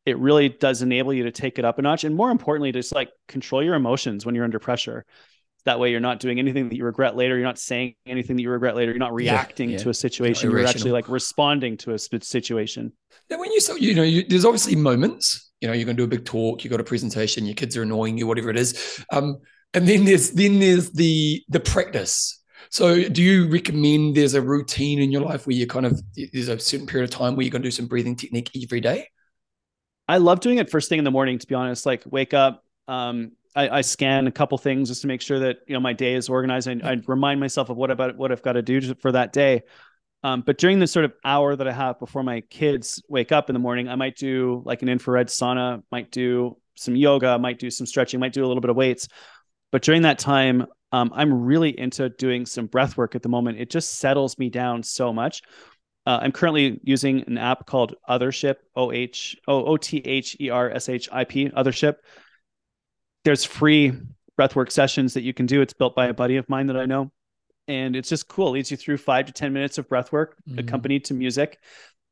it really does enable you to take it up a notch. And more importantly, just like control your emotions when you're under pressure. That way you're not doing anything that you regret later. You're not saying anything that you regret later. You're not reacting to a situation. You're actually like responding to a situation. Now, when you there's obviously moments, you know, you're going to do a big talk, you got a presentation, your kids are annoying you, whatever it is. And then there's the practice. So do you recommend there's a routine in your life where you kind of, there's a certain period of time where you're going to do some breathing technique every day? I love doing it first thing in the morning, to be honest, like wake up, I scan a couple things just to make sure that, you know, my day is organized. And I remind myself of what I've got to do for that day. But during the sort of hour that I have before my kids wake up in the morning, I might do like an infrared sauna, might do some yoga, might do some stretching, might do a little bit of weights. But during that time, I'm really into doing some breath work at the moment. It just settles me down so much. I'm currently using an app called Othership, OTHERSHIP, Othership. There's free breathwork sessions that you can do. It's built by a buddy of mine that I know. And it's just cool. It leads you through 5 to 10 minutes of breathwork accompanied to music.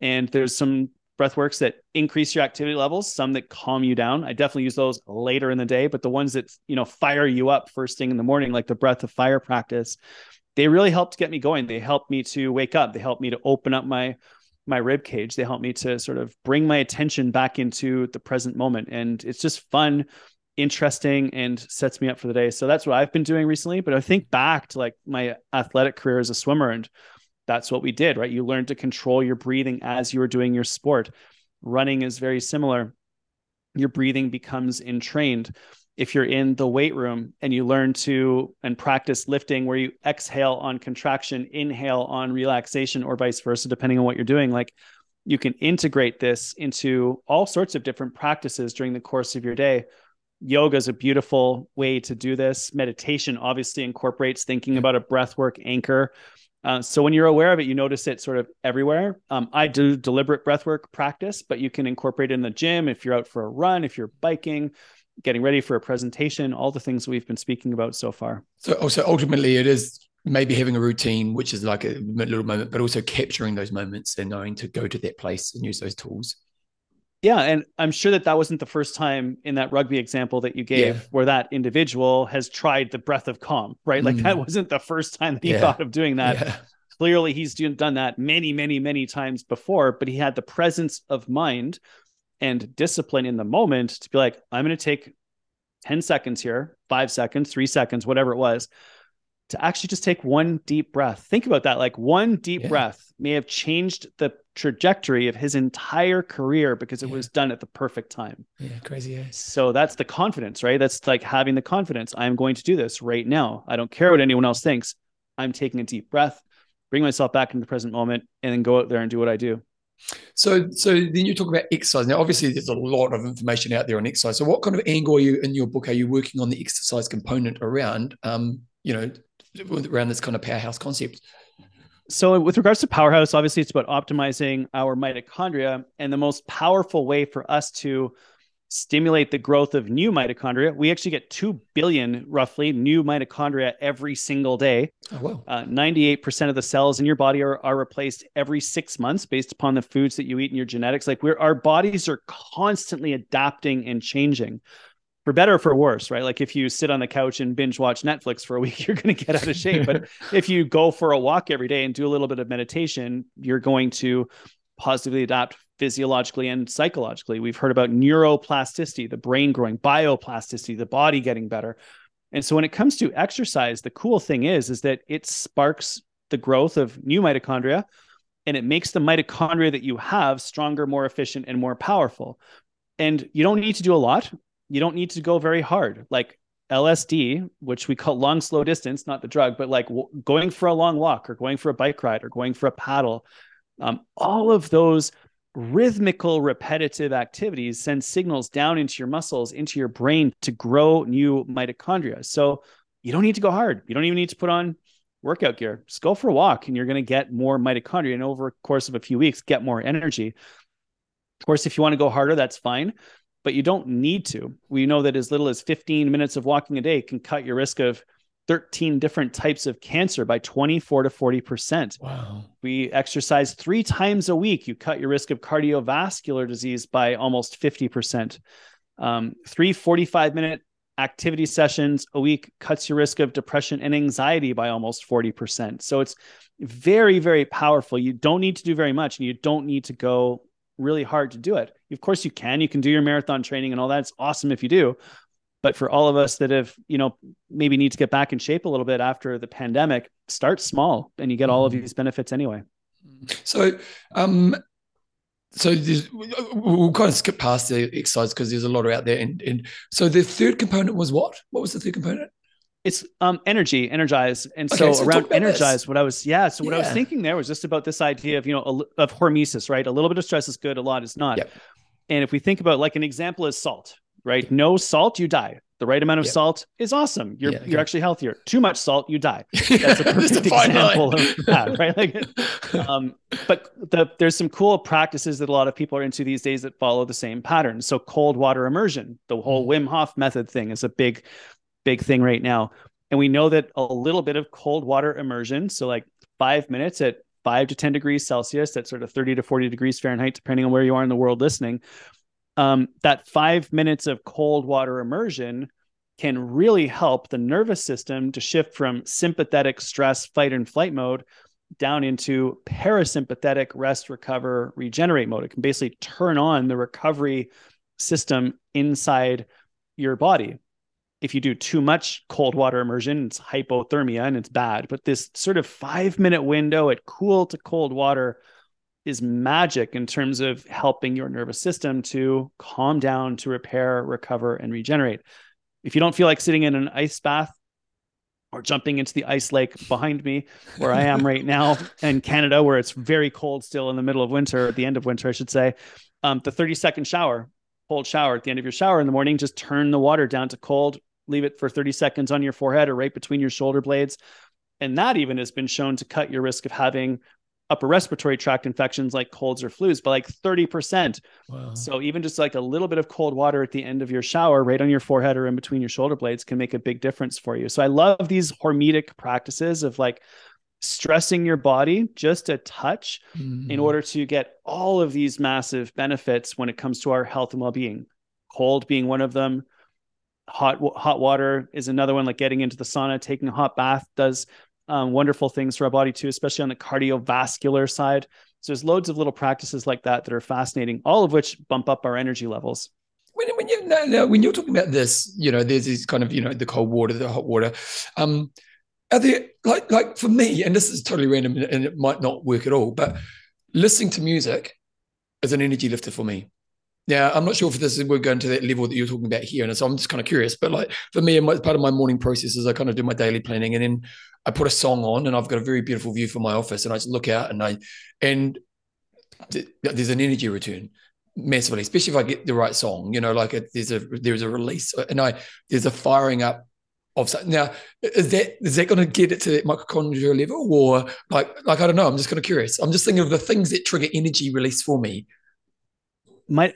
And there's some breath works that increase your activity levels, some that calm you down. I definitely use those later in the day, but the ones that, you know, fire you up first thing in the morning, like the breath of fire practice, they really helped get me going. They helped me to wake up. They helped me to open up my rib cage. They helped me to sort of bring my attention back into the present moment. And it's just fun, interesting, and sets me up for the day. So that's what I've been doing recently. But I think back to like my athletic career as a swimmer, and that's what we did, right? You learn to control your breathing as you were doing your sport. Running is very similar. Your breathing becomes entrained. If you're in the weight room and you learn to and practice lifting where you exhale on contraction, inhale on relaxation, or vice versa, depending on what you're doing, like you can integrate this into all sorts of different practices during the course of your day. Yoga is a beautiful way to do this. Meditation obviously incorporates thinking about a breathwork anchor. So when you're aware of it, you notice it sort of everywhere. I do deliberate breathwork practice, but you can incorporate it in the gym if you're out for a run, if you're biking, getting ready for a presentation, all the things we've been speaking about so far. So also ultimately it is maybe having a routine, which is like a little moment, but also capturing those moments and knowing to go to that place and use those tools. Yeah. And I'm sure that wasn't the first time in that rugby example that you gave where that individual has tried the breath of calm, right? Like that wasn't the first time that he thought of doing that. Yeah. Clearly he's done that many, many, many times before, but he had the presence of mind and discipline in the moment to be like, I'm going to take 10 seconds here, 5 seconds, 3 seconds, whatever it was, to actually just take one deep breath. Think about that. Like one deep breath may have changed the trajectory of his entire career because it was done at the perfect time. Yeah, crazy. Yeah. So that's the confidence, right? That's like having the confidence. I'm going to do this right now. I don't care what anyone else thinks. I'm taking a deep breath, bring myself back into the present moment, and then go out there and do what I do. So then you talk about exercise. Now, obviously there's a lot of information out there on exercise. So what kind of angle are you in your book? Are you working on the exercise component around, around this kind of powerhouse concept? So with regards to powerhouse, obviously it's about optimizing our mitochondria, and the most powerful way for us to stimulate the growth of new mitochondria. We actually get 2 billion, roughly, new mitochondria every single day. Oh, wow. 98% of the cells in your body are replaced every 6 months based upon the foods that you eat and your genetics. Like our bodies are constantly adapting and changing, for better or for worse, right? Like if you sit on the couch and binge watch Netflix for a week, you're going to get out of shape. But if you go for a walk every day and do a little bit of meditation, you're going to positively adapt physiologically and psychologically. We've heard about neuroplasticity, the brain growing, bioplasticity, the body getting better. And so when it comes to exercise, the cool thing is that it sparks the growth of new mitochondria, and it makes the mitochondria that you have stronger, more efficient, and more powerful. And you don't need to do a lot. You don't need to go very hard. Like LSD, which we call long, slow distance, not the drug, but like going for a long walk or going for a bike ride or going for a paddle. All of those rhythmical, repetitive activities send signals down into your muscles, into your brain to grow new mitochondria. So you don't need to go hard. You don't even need to put on workout gear. Just go for a walk and you're going to get more mitochondria, and over the course of a few weeks, get more energy. Of course, if you want to go harder, that's fine, but you don't need to. We know that as little as 15 minutes of walking a day can cut your risk of 13 different types of cancer by 24 to 40%. Wow. We exercise 3 times a week. You cut your risk of cardiovascular disease by almost 50%. 3 45-minute activity sessions a week cuts your risk of depression and anxiety by almost 40%. So it's very, very powerful. You don't need to do very much, and you don't need to go really hard to do it. Of course, you can do your marathon training and all that. It's awesome if you do. But for all of us that have, maybe need to get back in shape a little bit after the pandemic, start small and you get all of these benefits anyway. So, we'll kind of skip past the exercise because there's a lot out there. And so the third component was what? What was the third component? It's energy, energize. And okay, so around energize, what I was thinking there was just about this idea of, of hormesis, right? A little bit of stress is good, a lot is not. Yep. And if we think about an example is salt, right? No salt, you die. The right amount of salt is awesome. You're actually healthier. Too much salt, you die. That's a perfect example of that, right? But there's some cool practices that a lot of people are into these days that follow the same pattern. So cold water immersion, the whole Wim Hof method thing is a big, big thing right now. And we know that a little bit of cold water immersion, so like 5 minutes at 5 to 10 degrees Celsius, that's sort of 30 to 40 degrees Fahrenheit, depending on where you are in the world listening, that 5 minutes of cold water immersion can really help the nervous system to shift from sympathetic stress, fight and flight mode down into parasympathetic rest, recover, regenerate mode. It can basically turn on the recovery system inside your body. If you do too much cold water immersion, it's hypothermia and it's bad. But this sort of 5 minute window at cool to cold water is magic in terms of helping your nervous system to calm down, to repair, recover, and regenerate. If you don't feel like sitting in an ice bath or jumping into the ice lake behind me where I am right now in Canada, where it's very cold still in the middle of winter, at the end of winter, I should say, the 30-second shower, cold shower at the end of your shower in the morning, just turn the water down to cold, leave it for 30 seconds on your forehead or right between your shoulder blades. And that even has been shown to cut your risk of having upper respiratory tract infections like colds or flus by like 30%. Wow. So even just like a little bit of cold water at the end of your shower, right on your forehead or in between your shoulder blades, can make a big difference for you. So I love these hormetic practices of like stressing your body just a touch in order to get all of these massive benefits when it comes to our health and well-being. Cold being one of them. Hot water is another one, like getting into the sauna, taking a hot bath does wonderful things for our body too, especially on the cardiovascular side. So there's loads of little practices like that that are fascinating, all of which bump up our energy levels. When you're talking about this, you know, there's these kind of, you know, the cold water, the hot water. Are there like for me, and this is totally random and it might not work at all, but listening to music is an energy lifter for me. Now, I'm not sure if this is, we're going to that level that you're talking about here. And so I'm just kind of curious, but like for me, part of my morning process is I kind of do my daily planning and then I put a song on and I've got a very beautiful view from my office and I just look out and there's an energy return massively, especially if I get the right song, you know, like there's a release and there's a firing up of something. Now, is that going to get it to that mitochondrial level or like, I don't know. I'm just kind of curious. I'm just thinking of the things that trigger energy release for me.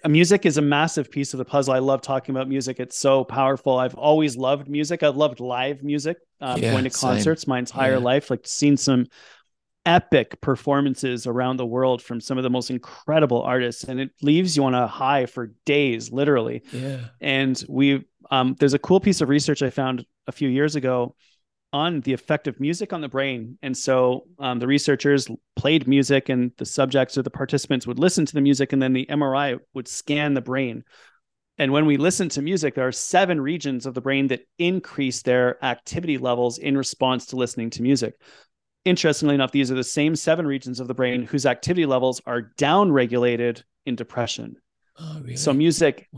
Music is a massive piece of the puzzle. I love talking about music. It's so powerful. I've always loved music. I've loved live music, going to concerts my entire life, like seen some epic performances around the world from some of the most incredible artists. And it leaves you on a high for days, literally. Yeah. And there's a cool piece of research I found a few years ago on the effect of music on the brain. And so the researchers played music and the subjects or the participants would listen to the music and then the MRI would scan the brain. And when we listen to music, there are 7 regions of the brain that increase their activity levels in response to listening to music. Interestingly enough, these are the same 7 regions of the brain whose activity levels are downregulated in depression. Oh, really? So music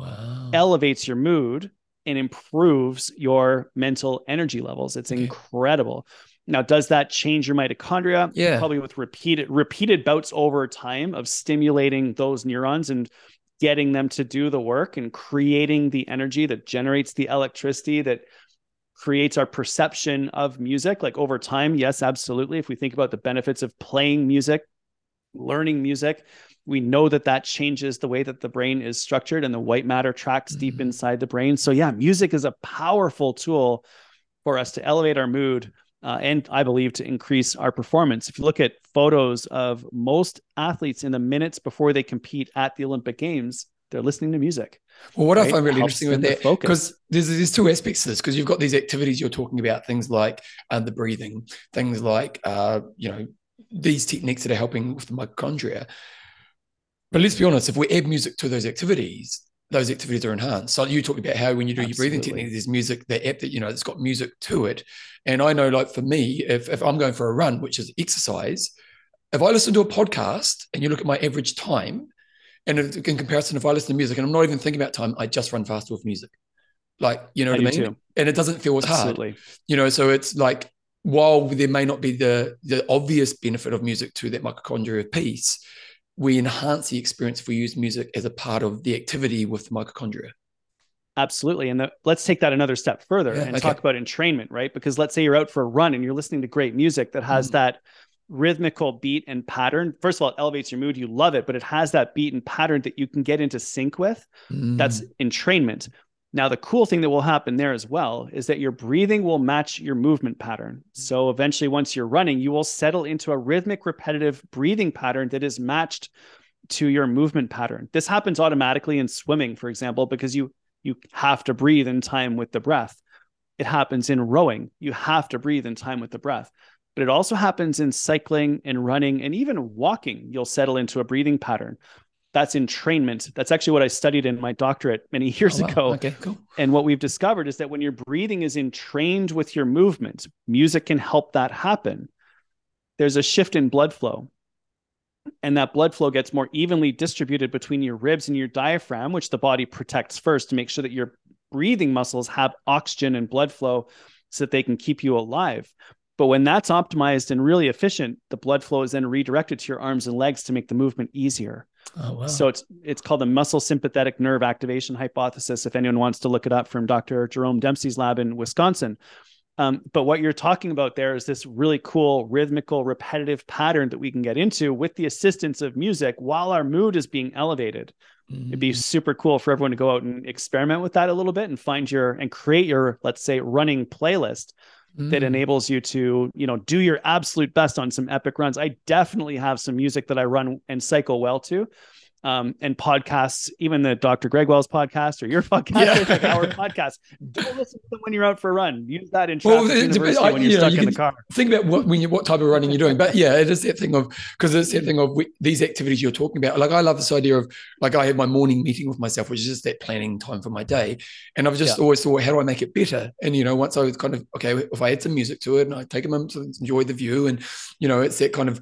elevates your mood and improves your mental energy levels. It's incredible. Now, does that change your mitochondria? Yeah. Probably with repeated bouts over time of stimulating those neurons and getting them to do the work and creating the energy that generates the electricity that creates our perception of music. Like over time, yes, absolutely. If we think about the benefits of playing music, learning music, we know that changes the way that the brain is structured and the white matter tracts deep inside the brain. So yeah, music is a powerful tool for us to elevate our mood and I believe to increase our performance. If you look at photos of most athletes in the minutes before they compete at the Olympic Games, they're listening to music. Well, what I find really interesting with that, because there's two aspects to this, because you've got these activities you're talking about, things like the breathing, things like, these techniques that are helping with the mitochondria. But let's be honest, if we add music to those activities are enhanced. So you talked about how when you do your breathing technique, there's music, the app that, you know, it's got music to it. And I know, like for me, if I'm going for a run, which is exercise, if I listen to a podcast and you look at my average time, and in comparison, if I listen to music and I'm not even thinking about time, I just run faster with music. Like, you know what I mean? Too. And it doesn't feel as hard, you know, so it's like, while there may not be the obvious benefit of music to that mitochondria piece, we enhance the experience if we use music as a part of the activity with the mitochondria. Absolutely. And let's take that another step further and talk about entrainment, right? Because let's say you're out for a run and you're listening to great music that has that rhythmical beat and pattern. First of all, it elevates your mood. You love it, but it has that beat and pattern that you can get into sync with. That's entrainment. Now, the cool thing that will happen there as well is that your breathing will match your movement pattern. So eventually, once you're running, you will settle into a rhythmic, repetitive breathing pattern that is matched to your movement pattern. This happens automatically in swimming, for example, because you have to breathe in time with the breath. It happens in rowing. You have to breathe in time with the breath. But it also happens in cycling and running and even walking. You'll settle into a breathing pattern. That's entrainment. That's actually what I studied in my doctorate many years ago. Okay, cool. And what we've discovered is that when your breathing is entrained with your movement, music can help that happen. There's a shift in blood flow. And that blood flow gets more evenly distributed between your ribs and your diaphragm, which the body protects first to make sure that your breathing muscles have oxygen and blood flow so that they can keep you alive. But when that's optimized and really efficient, the blood flow is then redirected to your arms and legs to make the movement easier. Oh, wow. So it's called the muscle sympathetic nerve activation hypothesis, if anyone wants to look it up, from Dr. Jerome Dempsey's lab in Wisconsin. But what you're talking about there is this really cool, rhythmical, repetitive pattern that we can get into with the assistance of music while our mood is being elevated. Mm-hmm. It'd be super cool for everyone to go out and experiment with that a little bit and find and create your, let's say, running playlist that enables you to, do your absolute best on some epic runs. I definitely have some music that I run and cycle well to, and podcasts, even the Dr. Greg Wells podcast or your podcast, like our podcast. Don't listen to them when you're out for a run. Use that in traffic when you're stuck in the car. Think about what type of running you're doing. But yeah, it is that thing of, these activities you're talking about. Like, I love this idea of, like, I have my morning meeting with myself, which is just that planning time for my day. And I've just always thought, how do I make it better? And, once I was kind of, okay, if I add some music to it and I take a moment to enjoy the view, and, it's that kind of,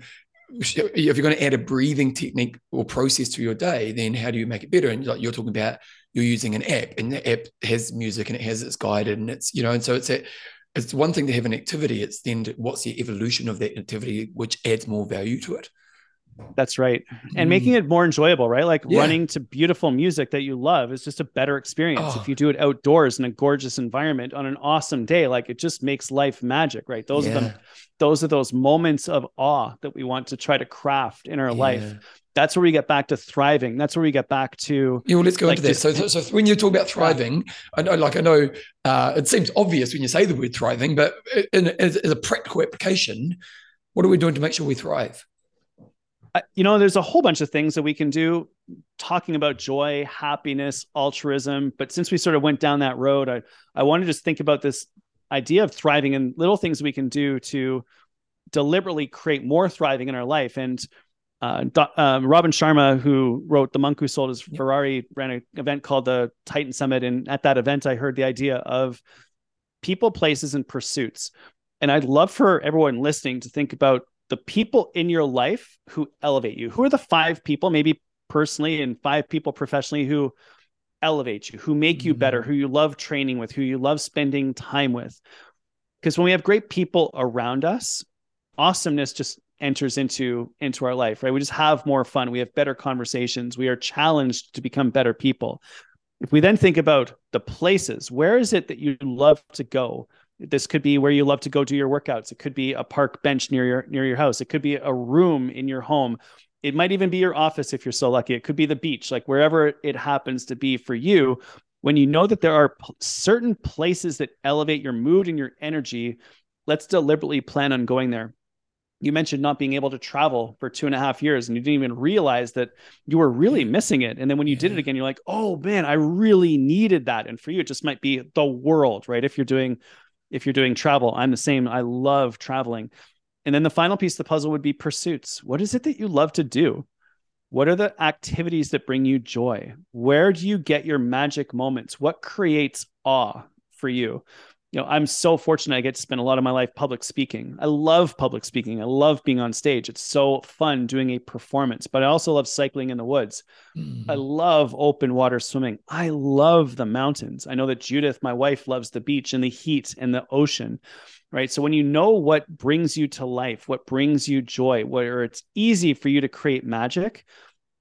if you're going to add a breathing technique or process to your day, then how do you make it better? And like you're talking about, you're using an app, and the app has music and it has its guided, and it's, and so it's one thing to have an activity. It's then what's the evolution of that activity, which adds more value to it. That's right. And making it more enjoyable, right? Like running to beautiful music that you love is just a better experience. If you do it outdoors in a gorgeous environment on an awesome day, like, it just makes life magic, right? Those are those moments of awe that we want to try to craft in our life. That's where we get back to thriving. That's where we get back to... Yeah, well, let's go into that. So when you talk about thriving, I know, it seems obvious when you say the word thriving, but as a practical application, what are we doing to make sure we thrive? There's a whole bunch of things that we can do, talking about joy, happiness, altruism. But since we sort of went down that road, I want to just think about this idea of thriving and little things we can do to deliberately create more thriving in our life. And Robin Sharma, who wrote The Monk Who Sold His Ferrari, ran an event called the Titan Summit. And at that event, I heard the idea of people, places, and pursuits. And I'd love for everyone listening to think about the people in your life who elevate you. Who are the 5 people, maybe personally, and 5 people professionally, who elevate you, who make you better, who you love training with, who you love spending time with? Because when we have great people around us, awesomeness just enters into our life, right? We just have more fun. We have better conversations. We are challenged to become better people. If we then think about the places, where is it that you love to go? This could be where you love to go do your workouts. It could be a park bench near your house. It could be a room in your home. It might even be your office if you're so lucky. It could be the beach, like wherever it happens to be for you. When you know that there are certain places that elevate your mood and your energy, let's deliberately plan on going there. You mentioned not being able to travel for 2.5 years, and you didn't even realize that you were really missing it. And then when you did it again, you're like, oh man, I really needed that. And for you, it just might be the world, right? If you're doing travel, I'm the same. I love traveling. And then the final piece of the puzzle would be pursuits. What is it that you love to do? What are the activities that bring you joy? Where do you get your magic moments? What creates awe for you? I'm so fortunate I get to spend a lot of my life public speaking. I love public speaking. I love being on stage. It's so fun doing a performance, but I also love cycling in the woods. I love open water swimming. I love the mountains. I know that Judith, my wife, loves the beach and the heat and the ocean, right? So when you know what brings you to life, what brings you joy, where it's easy for you to create magic,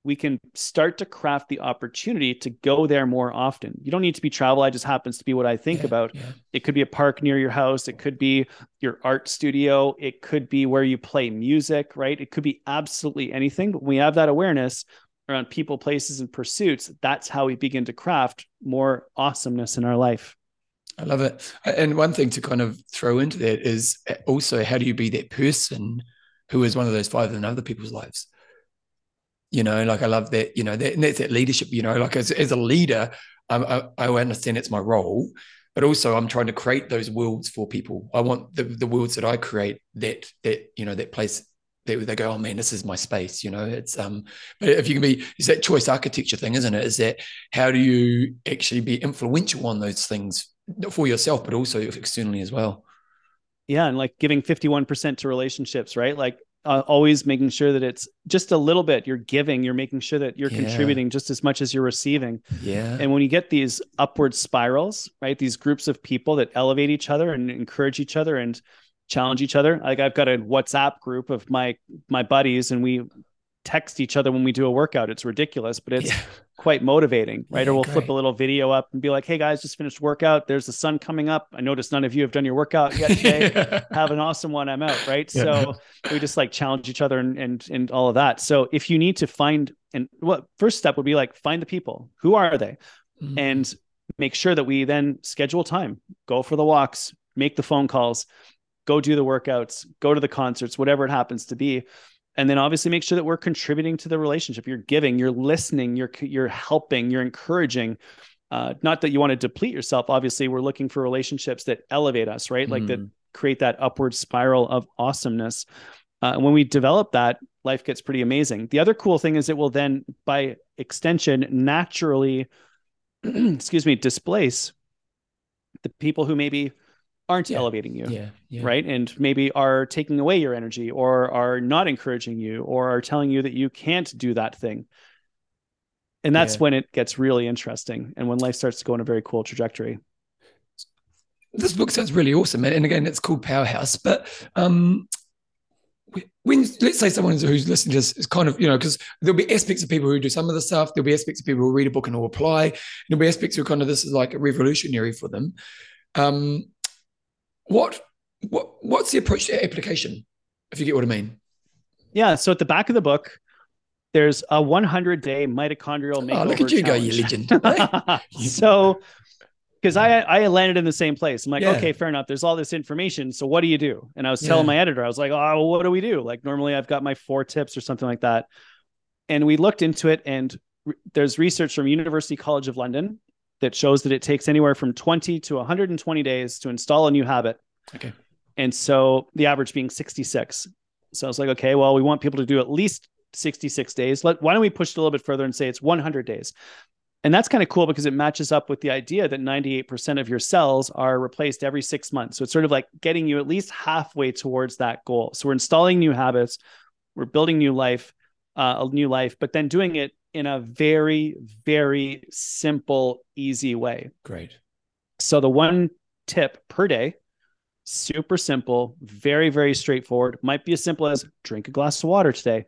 we can start to craft the opportunity to go there more often. You don't need to be travel. It just happens to be what I think about. Yeah. It could be a park near your house. It could be your art studio. It could be where you play music, right? It could be absolutely anything. But when we have that awareness, around people, places, and pursuits, that's how we begin to craft more awesomeness in our life. I love it. And one thing to kind of throw into that is also, how do you be that person who is one of those five in other people's lives? You know, like I love that, you know, that, and that's that leadership, you know, like as a leader, I understand it's my role, but also I'm trying to create those worlds for people. I want the worlds that I create that, you know, that place that they go, oh man, this is my space, you know, it's, but if you can be, it's that choice architecture thing, isn't it? Is that how do you actually be influential on those things for yourself, but also externally as well? Yeah. And like giving 51% to relationships, right? Like always making sure that it's just a little bit you're giving, you're making sure that you're contributing just as much as you're receiving. Yeah. And when you get these upward spirals, right? These groups of people that elevate each other and encourage each other and challenge each other. Like I've got a WhatsApp group of my buddies and we text each other when we do a workout. It's ridiculous, but it's quite motivating, right? Or we'll flip a little video up and be like, hey guys, just finished workout. There's the sun coming up. I noticed none of you have done your workout yet today. Have an awesome one. I'm out. Right. Yeah. So we just like challenge each other and all of that. So if you need to first step would be like, find the people, who are they? Mm-hmm. And make sure that we then schedule time, go for the walks, make the phone calls, go do the workouts, go to the concerts, whatever it happens to be. And then obviously make sure that we're contributing to the relationship. You're giving, you're listening, you're helping, you're encouraging. Not that you want to deplete yourself. Obviously, we're looking for relationships that elevate us, right? Like that create that upward spiral of awesomeness. And when we develop that, life gets pretty amazing. The other cool thing is it will then, by extension, naturally, displace the people who maybe aren't elevating you, right? And maybe are taking away your energy or are not encouraging you or are telling you that you can't do that thing. And that's when it gets really interesting and when life starts to go in a very cool trajectory. This book sounds really awesome. And again, it's called Powerhouse. But when, let's say someone who's listening to this is kind of, you know, because there'll be aspects of people who do some of the stuff. There'll be aspects of people who read a book and will apply. And there'll be aspects who kind of, this is like a revolutionary for them. What's the approach to application, if you get what I mean? Yeah. So at the back of the book, there's a 100-day mitochondrial makeover. Oh, look at you challenge. Go, you legend. So, because I landed in the same place. I'm like, okay, fair enough. There's all this information. So what do you do? And I was telling my editor, I was like, oh, well, what do we do? Like normally I've got my 4 tips or something like that. And we looked into it, and there's research from University College of London that shows that it takes anywhere from 20 to 120 days to install a new habit. Okay. And so the average being 66. So I was like, okay, well, we want people to do at least 66 days. Why don't we push it a little bit further and say it's 100 days? And that's kind of cool because it matches up with the idea that 98% of your cells are replaced every 6 months. So it's sort of like getting you at least halfway towards that goal. So we're installing new habits, we're building a new life, but then doing it in a very, very simple, easy way. Great. So the 1 tip per day, super simple, very, very straightforward. Might be as simple as drink a glass of water today,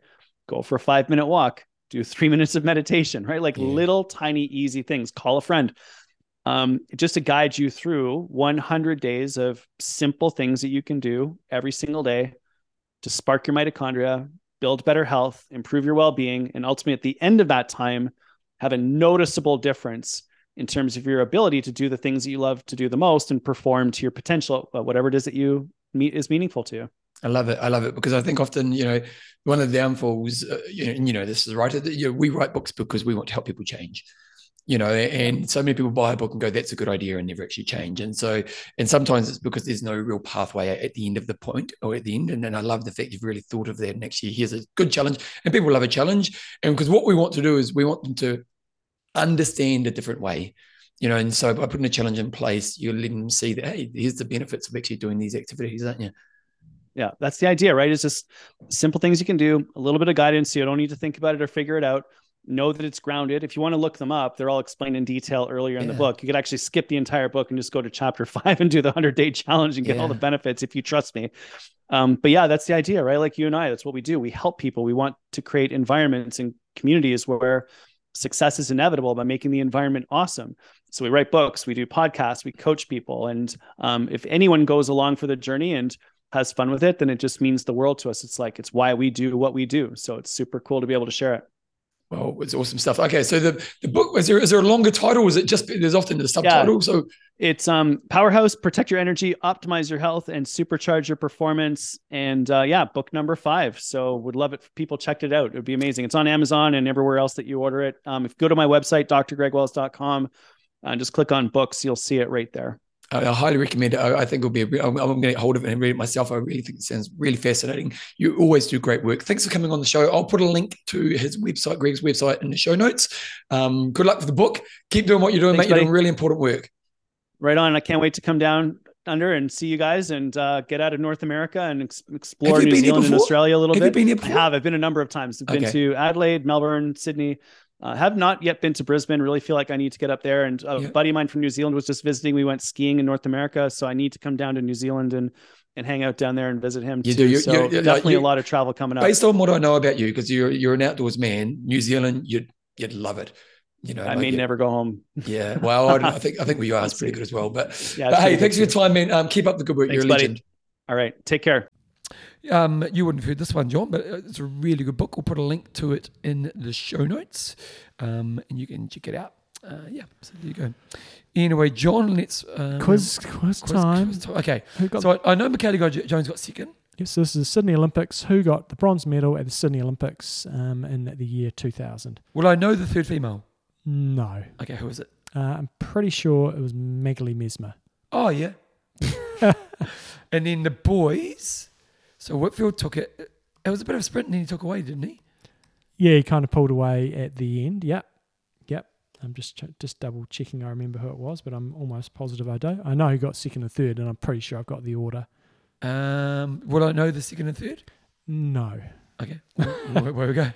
go for a 5-minute walk, do 3 minutes of meditation, right? Like little tiny, easy things. Call a friend. Just to guide you through 100 days of simple things that you can do every single day to spark your mitochondria, build better health, improve your well-being, and ultimately at the end of that time, have a noticeable difference in terms of your ability to do the things that you love to do the most and perform to your potential, whatever it is that you meet is meaningful to you. I love it. I love it because I think often, you know, one of the downfalls, this is right. You know, we write books because we want to help people change, you know, and so many people buy a book and go, that's a good idea and never actually change. And so, and sometimes it's because there's no real pathway at the end of the point or at the end. And I love the fact you've really thought of that. And actually here's a good challenge, and people love a challenge. And because what we want to do is we want them to understand a different way, you know, and so by putting a challenge in place, you're letting them see that, hey, here's the benefits of actually doing these activities, aren't you? Yeah, that's the idea, right? It's just simple things you can do, a little bit of guidance. So you don't need to think about it or figure it out. Know that it's grounded. If you want to look them up, they're all explained in detail earlier in the book. You could actually skip the entire book and just go to chapter 5 and do the 100-day challenge and get all the benefits if you trust me. But yeah, that's the idea, right? Like you and I, that's what we do. We help people. We want to create environments and communities where success is inevitable by making the environment awesome. So we write books, we do podcasts, we coach people. And if anyone goes along for the journey and has fun with it, then it just means the world to us. It's why we do what we do. So it's super cool to be able to share it. Well, it's awesome stuff. Okay, so the book, is there a longer title? Or is it just, there's often the subtitle? Yeah. So it's Powerhouse, Protect Your Energy, Optimize Your Health, and Supercharge Your Performance. And yeah, book number 5. So would love it if people checked it out. It would be amazing. It's on Amazon and everywhere else that you order it. If you go to my website, drgregwells.com, and just click on books, you'll see it right there. I highly recommend it. I think it'll be I'm going to get hold of it and read it myself. I really think it sounds really fascinating. You always do great work. Thanks for coming on the show. I'll put a link to his website, Greg's website, in the show notes. Good luck with the book. Keep doing what you're doing, mate. You're doing really important work. Right on. I can't wait to come down under and see you guys and get out of North America and explore New Zealand and Australia a little bit. Have you been here before? I have. I've been a number of times. I've been to Adelaide, Melbourne, Sydney. Have not yet been to Brisbane. Really feel like I need to get up there. And a buddy of mine from New Zealand was just visiting. We went skiing in North America, so I need to come down to New Zealand and hang out down there and visit him. Definitely a lot of travel coming up. Based on what I know about you, because you're an outdoors man, New Zealand, you'd love it. You know, I may never go home. Yeah, well, I think where you are is pretty good as well. But hey, thanks for your time, man. Keep up the good work. You're a legend. All right, take care. You wouldn't have heard this one, John, but it's a really good book. We'll put a link to it in the show notes, and you can check it out. So there you go. Anyway, John, let's... Quiz time. Okay, so I know Magalie Jones got second. Yes, so this is the Sydney Olympics. Who got the bronze medal at the Sydney Olympics in the year 2000? Well, I know the third female. No. Okay, who is it? I'm pretty sure it was Magalie Mesmer. Oh, yeah. And then the boys... So Whitfield took it. It was a bit of a sprint and then he took away, didn't he? Yeah, he kind of pulled away at the end. Yep. I'm just double checking I remember who it was, but I'm almost positive I don't. I know he got second and third, and I'm pretty sure I've got the order. Will I know the second and third? No. Okay. Where we go?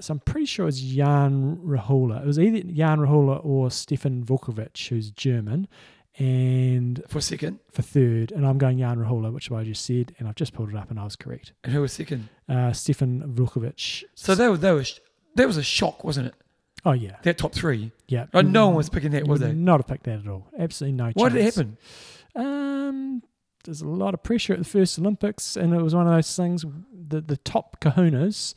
So I'm pretty sure it's Jan Řehula. It was either Jan Řehula or Stephan Vuckovic, who's German. And for second, for third, and I'm going Jan Řehula, which is what I just said, and I've just pulled it up, and I was correct. And who was second? Stephan Vuckovic. So that was a shock, wasn't it? Oh yeah, that top three. Yeah, no one was picking that, was they? Not have picked that at all. Absolutely no chance. Why did it happen? There's a lot of pressure at the first Olympics, and it was one of those things. The top kahunas,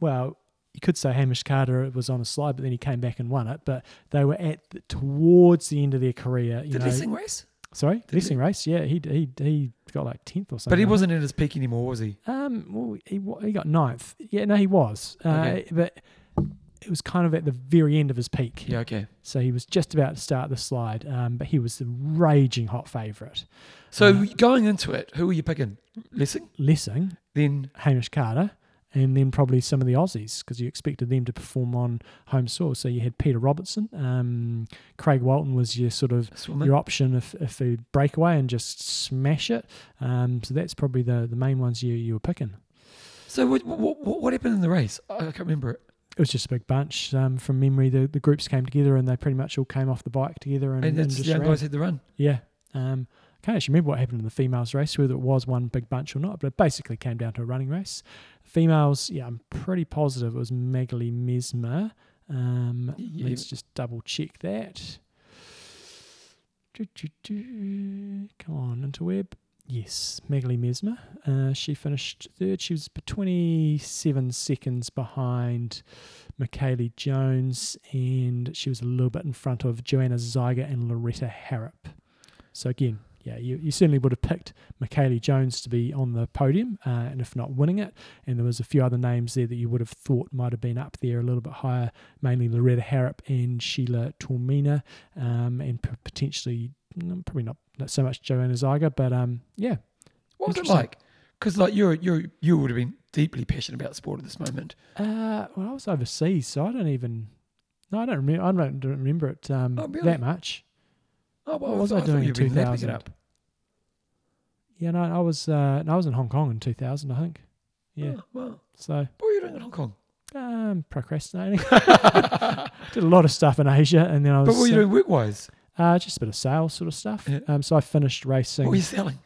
well, you could say Hamish Carter was on a slide, but then he came back and won it. But they were towards the end of their career. The Lessing race? Sorry? Lessing race, yeah. He got like 10th or something. But he wasn't in his peak anymore, was he? Well, he got 9th. Yeah, no, he was. Okay. But it was kind of at the very end of his peak. Yeah, okay. So he was just about to start the slide, but he was the raging hot favourite. So going into it, who were you picking? Lessing? Lessing. Then Hamish Carter. And then probably some of the Aussies, because you expected them to perform on home soil. So you had Peter Robertson, Craig Walton was your sort of your option if they break away and just smash it. So that's probably the main ones you were picking. So what happened in the race? I can't remember it. It was just a big bunch. From memory, the groups came together and they pretty much all came off the bike together and just the young guys had the run. Yeah. I can't actually remember what happened in the females race, whether it was one big bunch or not, but it basically came down to a running race. Females, yeah, I'm pretty positive it was Magalie Mesmer. Let's just double check that. Come on, interweb. Yes, Magalie Mesmer. She finished third. She was 27 seconds behind Magalie Jones, and she was a little bit in front of Joanna Zeiger and Loretta Harrop. So again, yeah, you certainly would have picked Magalie Jones to be on the podium, and if not winning it, and there was a few other names there that you would have thought might have been up there a little bit higher, mainly Loretta Harrop and Sheila Tormina, and potentially probably not so much Joanna Zeiger, but yeah. What was it like? Because like you would have been deeply passionate about sport at this moment. Well, I was overseas, so I don't remember it that much. Oh, well, what was I doing in 2000? Yeah, no, I was in Hong Kong in 2000, I think. Yeah. Oh, wow. So what were you doing in Hong Kong? Procrastinating. Did a lot of stuff in Asia, and then I was. But what were you doing work-wise? Just a bit of sales sort of stuff. Yeah. So I finished racing. What were you selling?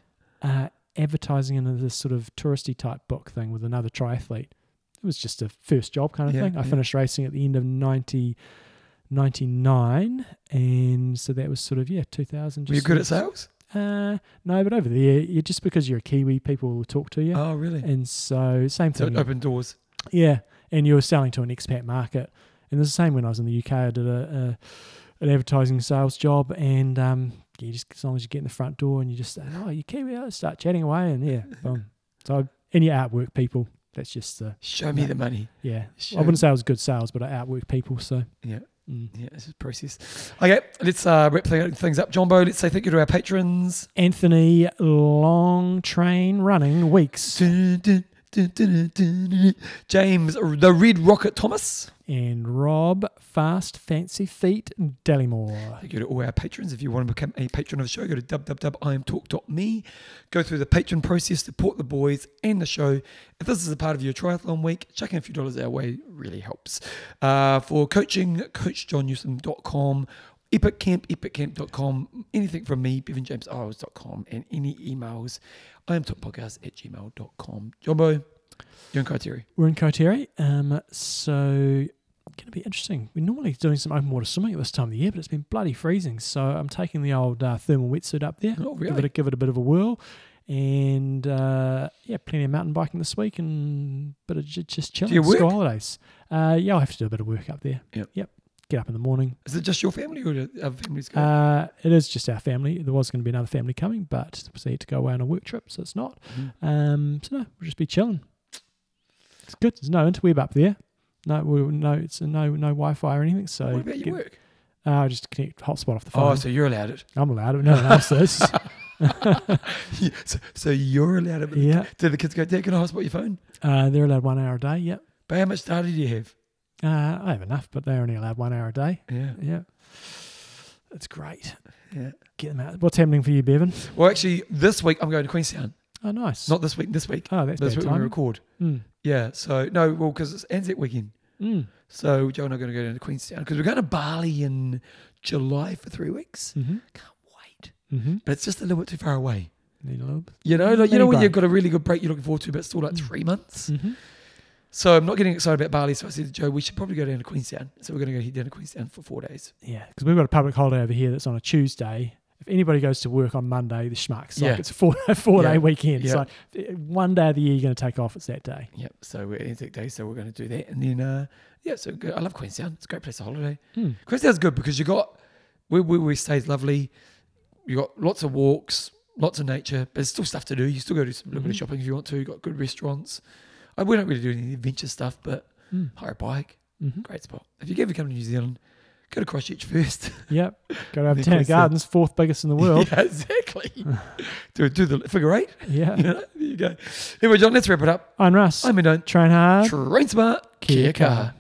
Advertising in this sort of touristy type book thing with another triathlete. It was just a first job kind of thing. I finished racing at the end of 99, and so that was sort of 2000. Were you good at sales? No, but over there, just because you're a Kiwi, people will talk to you. Oh, really? And so same thing. So it opened doors. Yeah, and you were selling to an expat market. And it's the same when I was in the UK. I did an advertising sales job, and you just, as long as you get in the front door and you just say, "Oh, you Kiwi," start chatting away, and yeah, boom. So any artwork people, that's just the show me the money. Yeah, I wouldn't say I was good sales, but I outwork people. So yeah. Yeah, this is a process. Okay, let's wrap things up. Jombo, let's say thank you to our patrons. Anthony, long train running weeks. James, the Red Rocket Thomas. And Rob, Fast Fancy Feet, Dallimore. Thank you to all our patrons. If you want to become a patron of the show, go to www.imtalk.me. Go through the patron process, support the boys and the show. If this is a part of your triathlon week, chucking a few dollars our way really helps. For coaching, coachjohnnewsom.com. Epic Camp, epicamp.com, anything from me, bevanjamesowles.com, and any emails, imtalkpodcast@gmail.com. Jombo, you're in Kaiteri. We're in Kaiteri, so it's going to be interesting. We're normally doing some open water swimming at this time of the year, but it's been bloody freezing, so I'm taking the old thermal wetsuit up there. Oh, really? Give it a bit of a whirl, and plenty of mountain biking this week, and a bit of just chilling. Do you work? School holidays. Yeah, I'll have to do a bit of work up there. Yep. Get up in the morning. Is it just your family or other families going? It is just our family. There was going to be another family coming, but they had to go away on a work trip, so it's not. Mm-hmm. So no, we'll just be chilling. It's good. There's no interweb up there. No Wi-Fi or anything. So what about your work? I just connect hotspot off the phone. Oh, so you're allowed it. I'm allowed it. No one else is. Yeah, so you're allowed it. Yeah. Do the kids go, "Dad, can I hotspot your phone?" They're allowed 1 hour a day. Yep. But how much data do you have? I have enough, but they're only allowed 1 hour a day. Yeah. That's great. Yeah. Get them out. What's happening for you, Bevan? Well, actually, this week I'm going to Queenstown. Oh, nice. Not this week, this week. Oh, that's this bad week timing. We record. Mm. Yeah, so, no, well, because it's Anzac weekend. Mm. So Joe and I are going to go down to Queenstown because we're going to Bali in July for 3 weeks. Mm-hmm. Can't wait. Mm-hmm. But it's just a little bit too far away. Need a little bit. When you've got a really good break you're looking forward to, but it's still 3 months. Mm-hmm. So I'm not getting excited about Bali, so I said to Joe, we should probably go down to Queenstown. So we're going to go head down to Queenstown for 4 days. Yeah, because we've got a public holiday over here that's on a Tuesday. If anybody goes to work on Monday, the schmucks. Yeah. It's a four-day weekend. Yeah. It's like one day of the year you're going to take off, it's that day. Yep, so we're Anzac Day, so we're going to do that. And then, so good. I love Queenstown. It's a great place to holiday. Mm. Queenstown's good because you got where we stay is lovely. You got lots of walks, lots of nature, but there's still stuff to do. You still go do some little bit of shopping if you want to. You've got good restaurants. We don't really do any adventure stuff, but hire a bike, great spot. If you ever come to New Zealand, go to Christchurch first. Yep, go to Botanic Gardens, 4th biggest in the world. Yeah, exactly. do the figure eight. Yeah. There you go. Anyway, John, let's wrap it up. I'm Russ. I'm Indone. Train hard. Train smart. Kia kaha.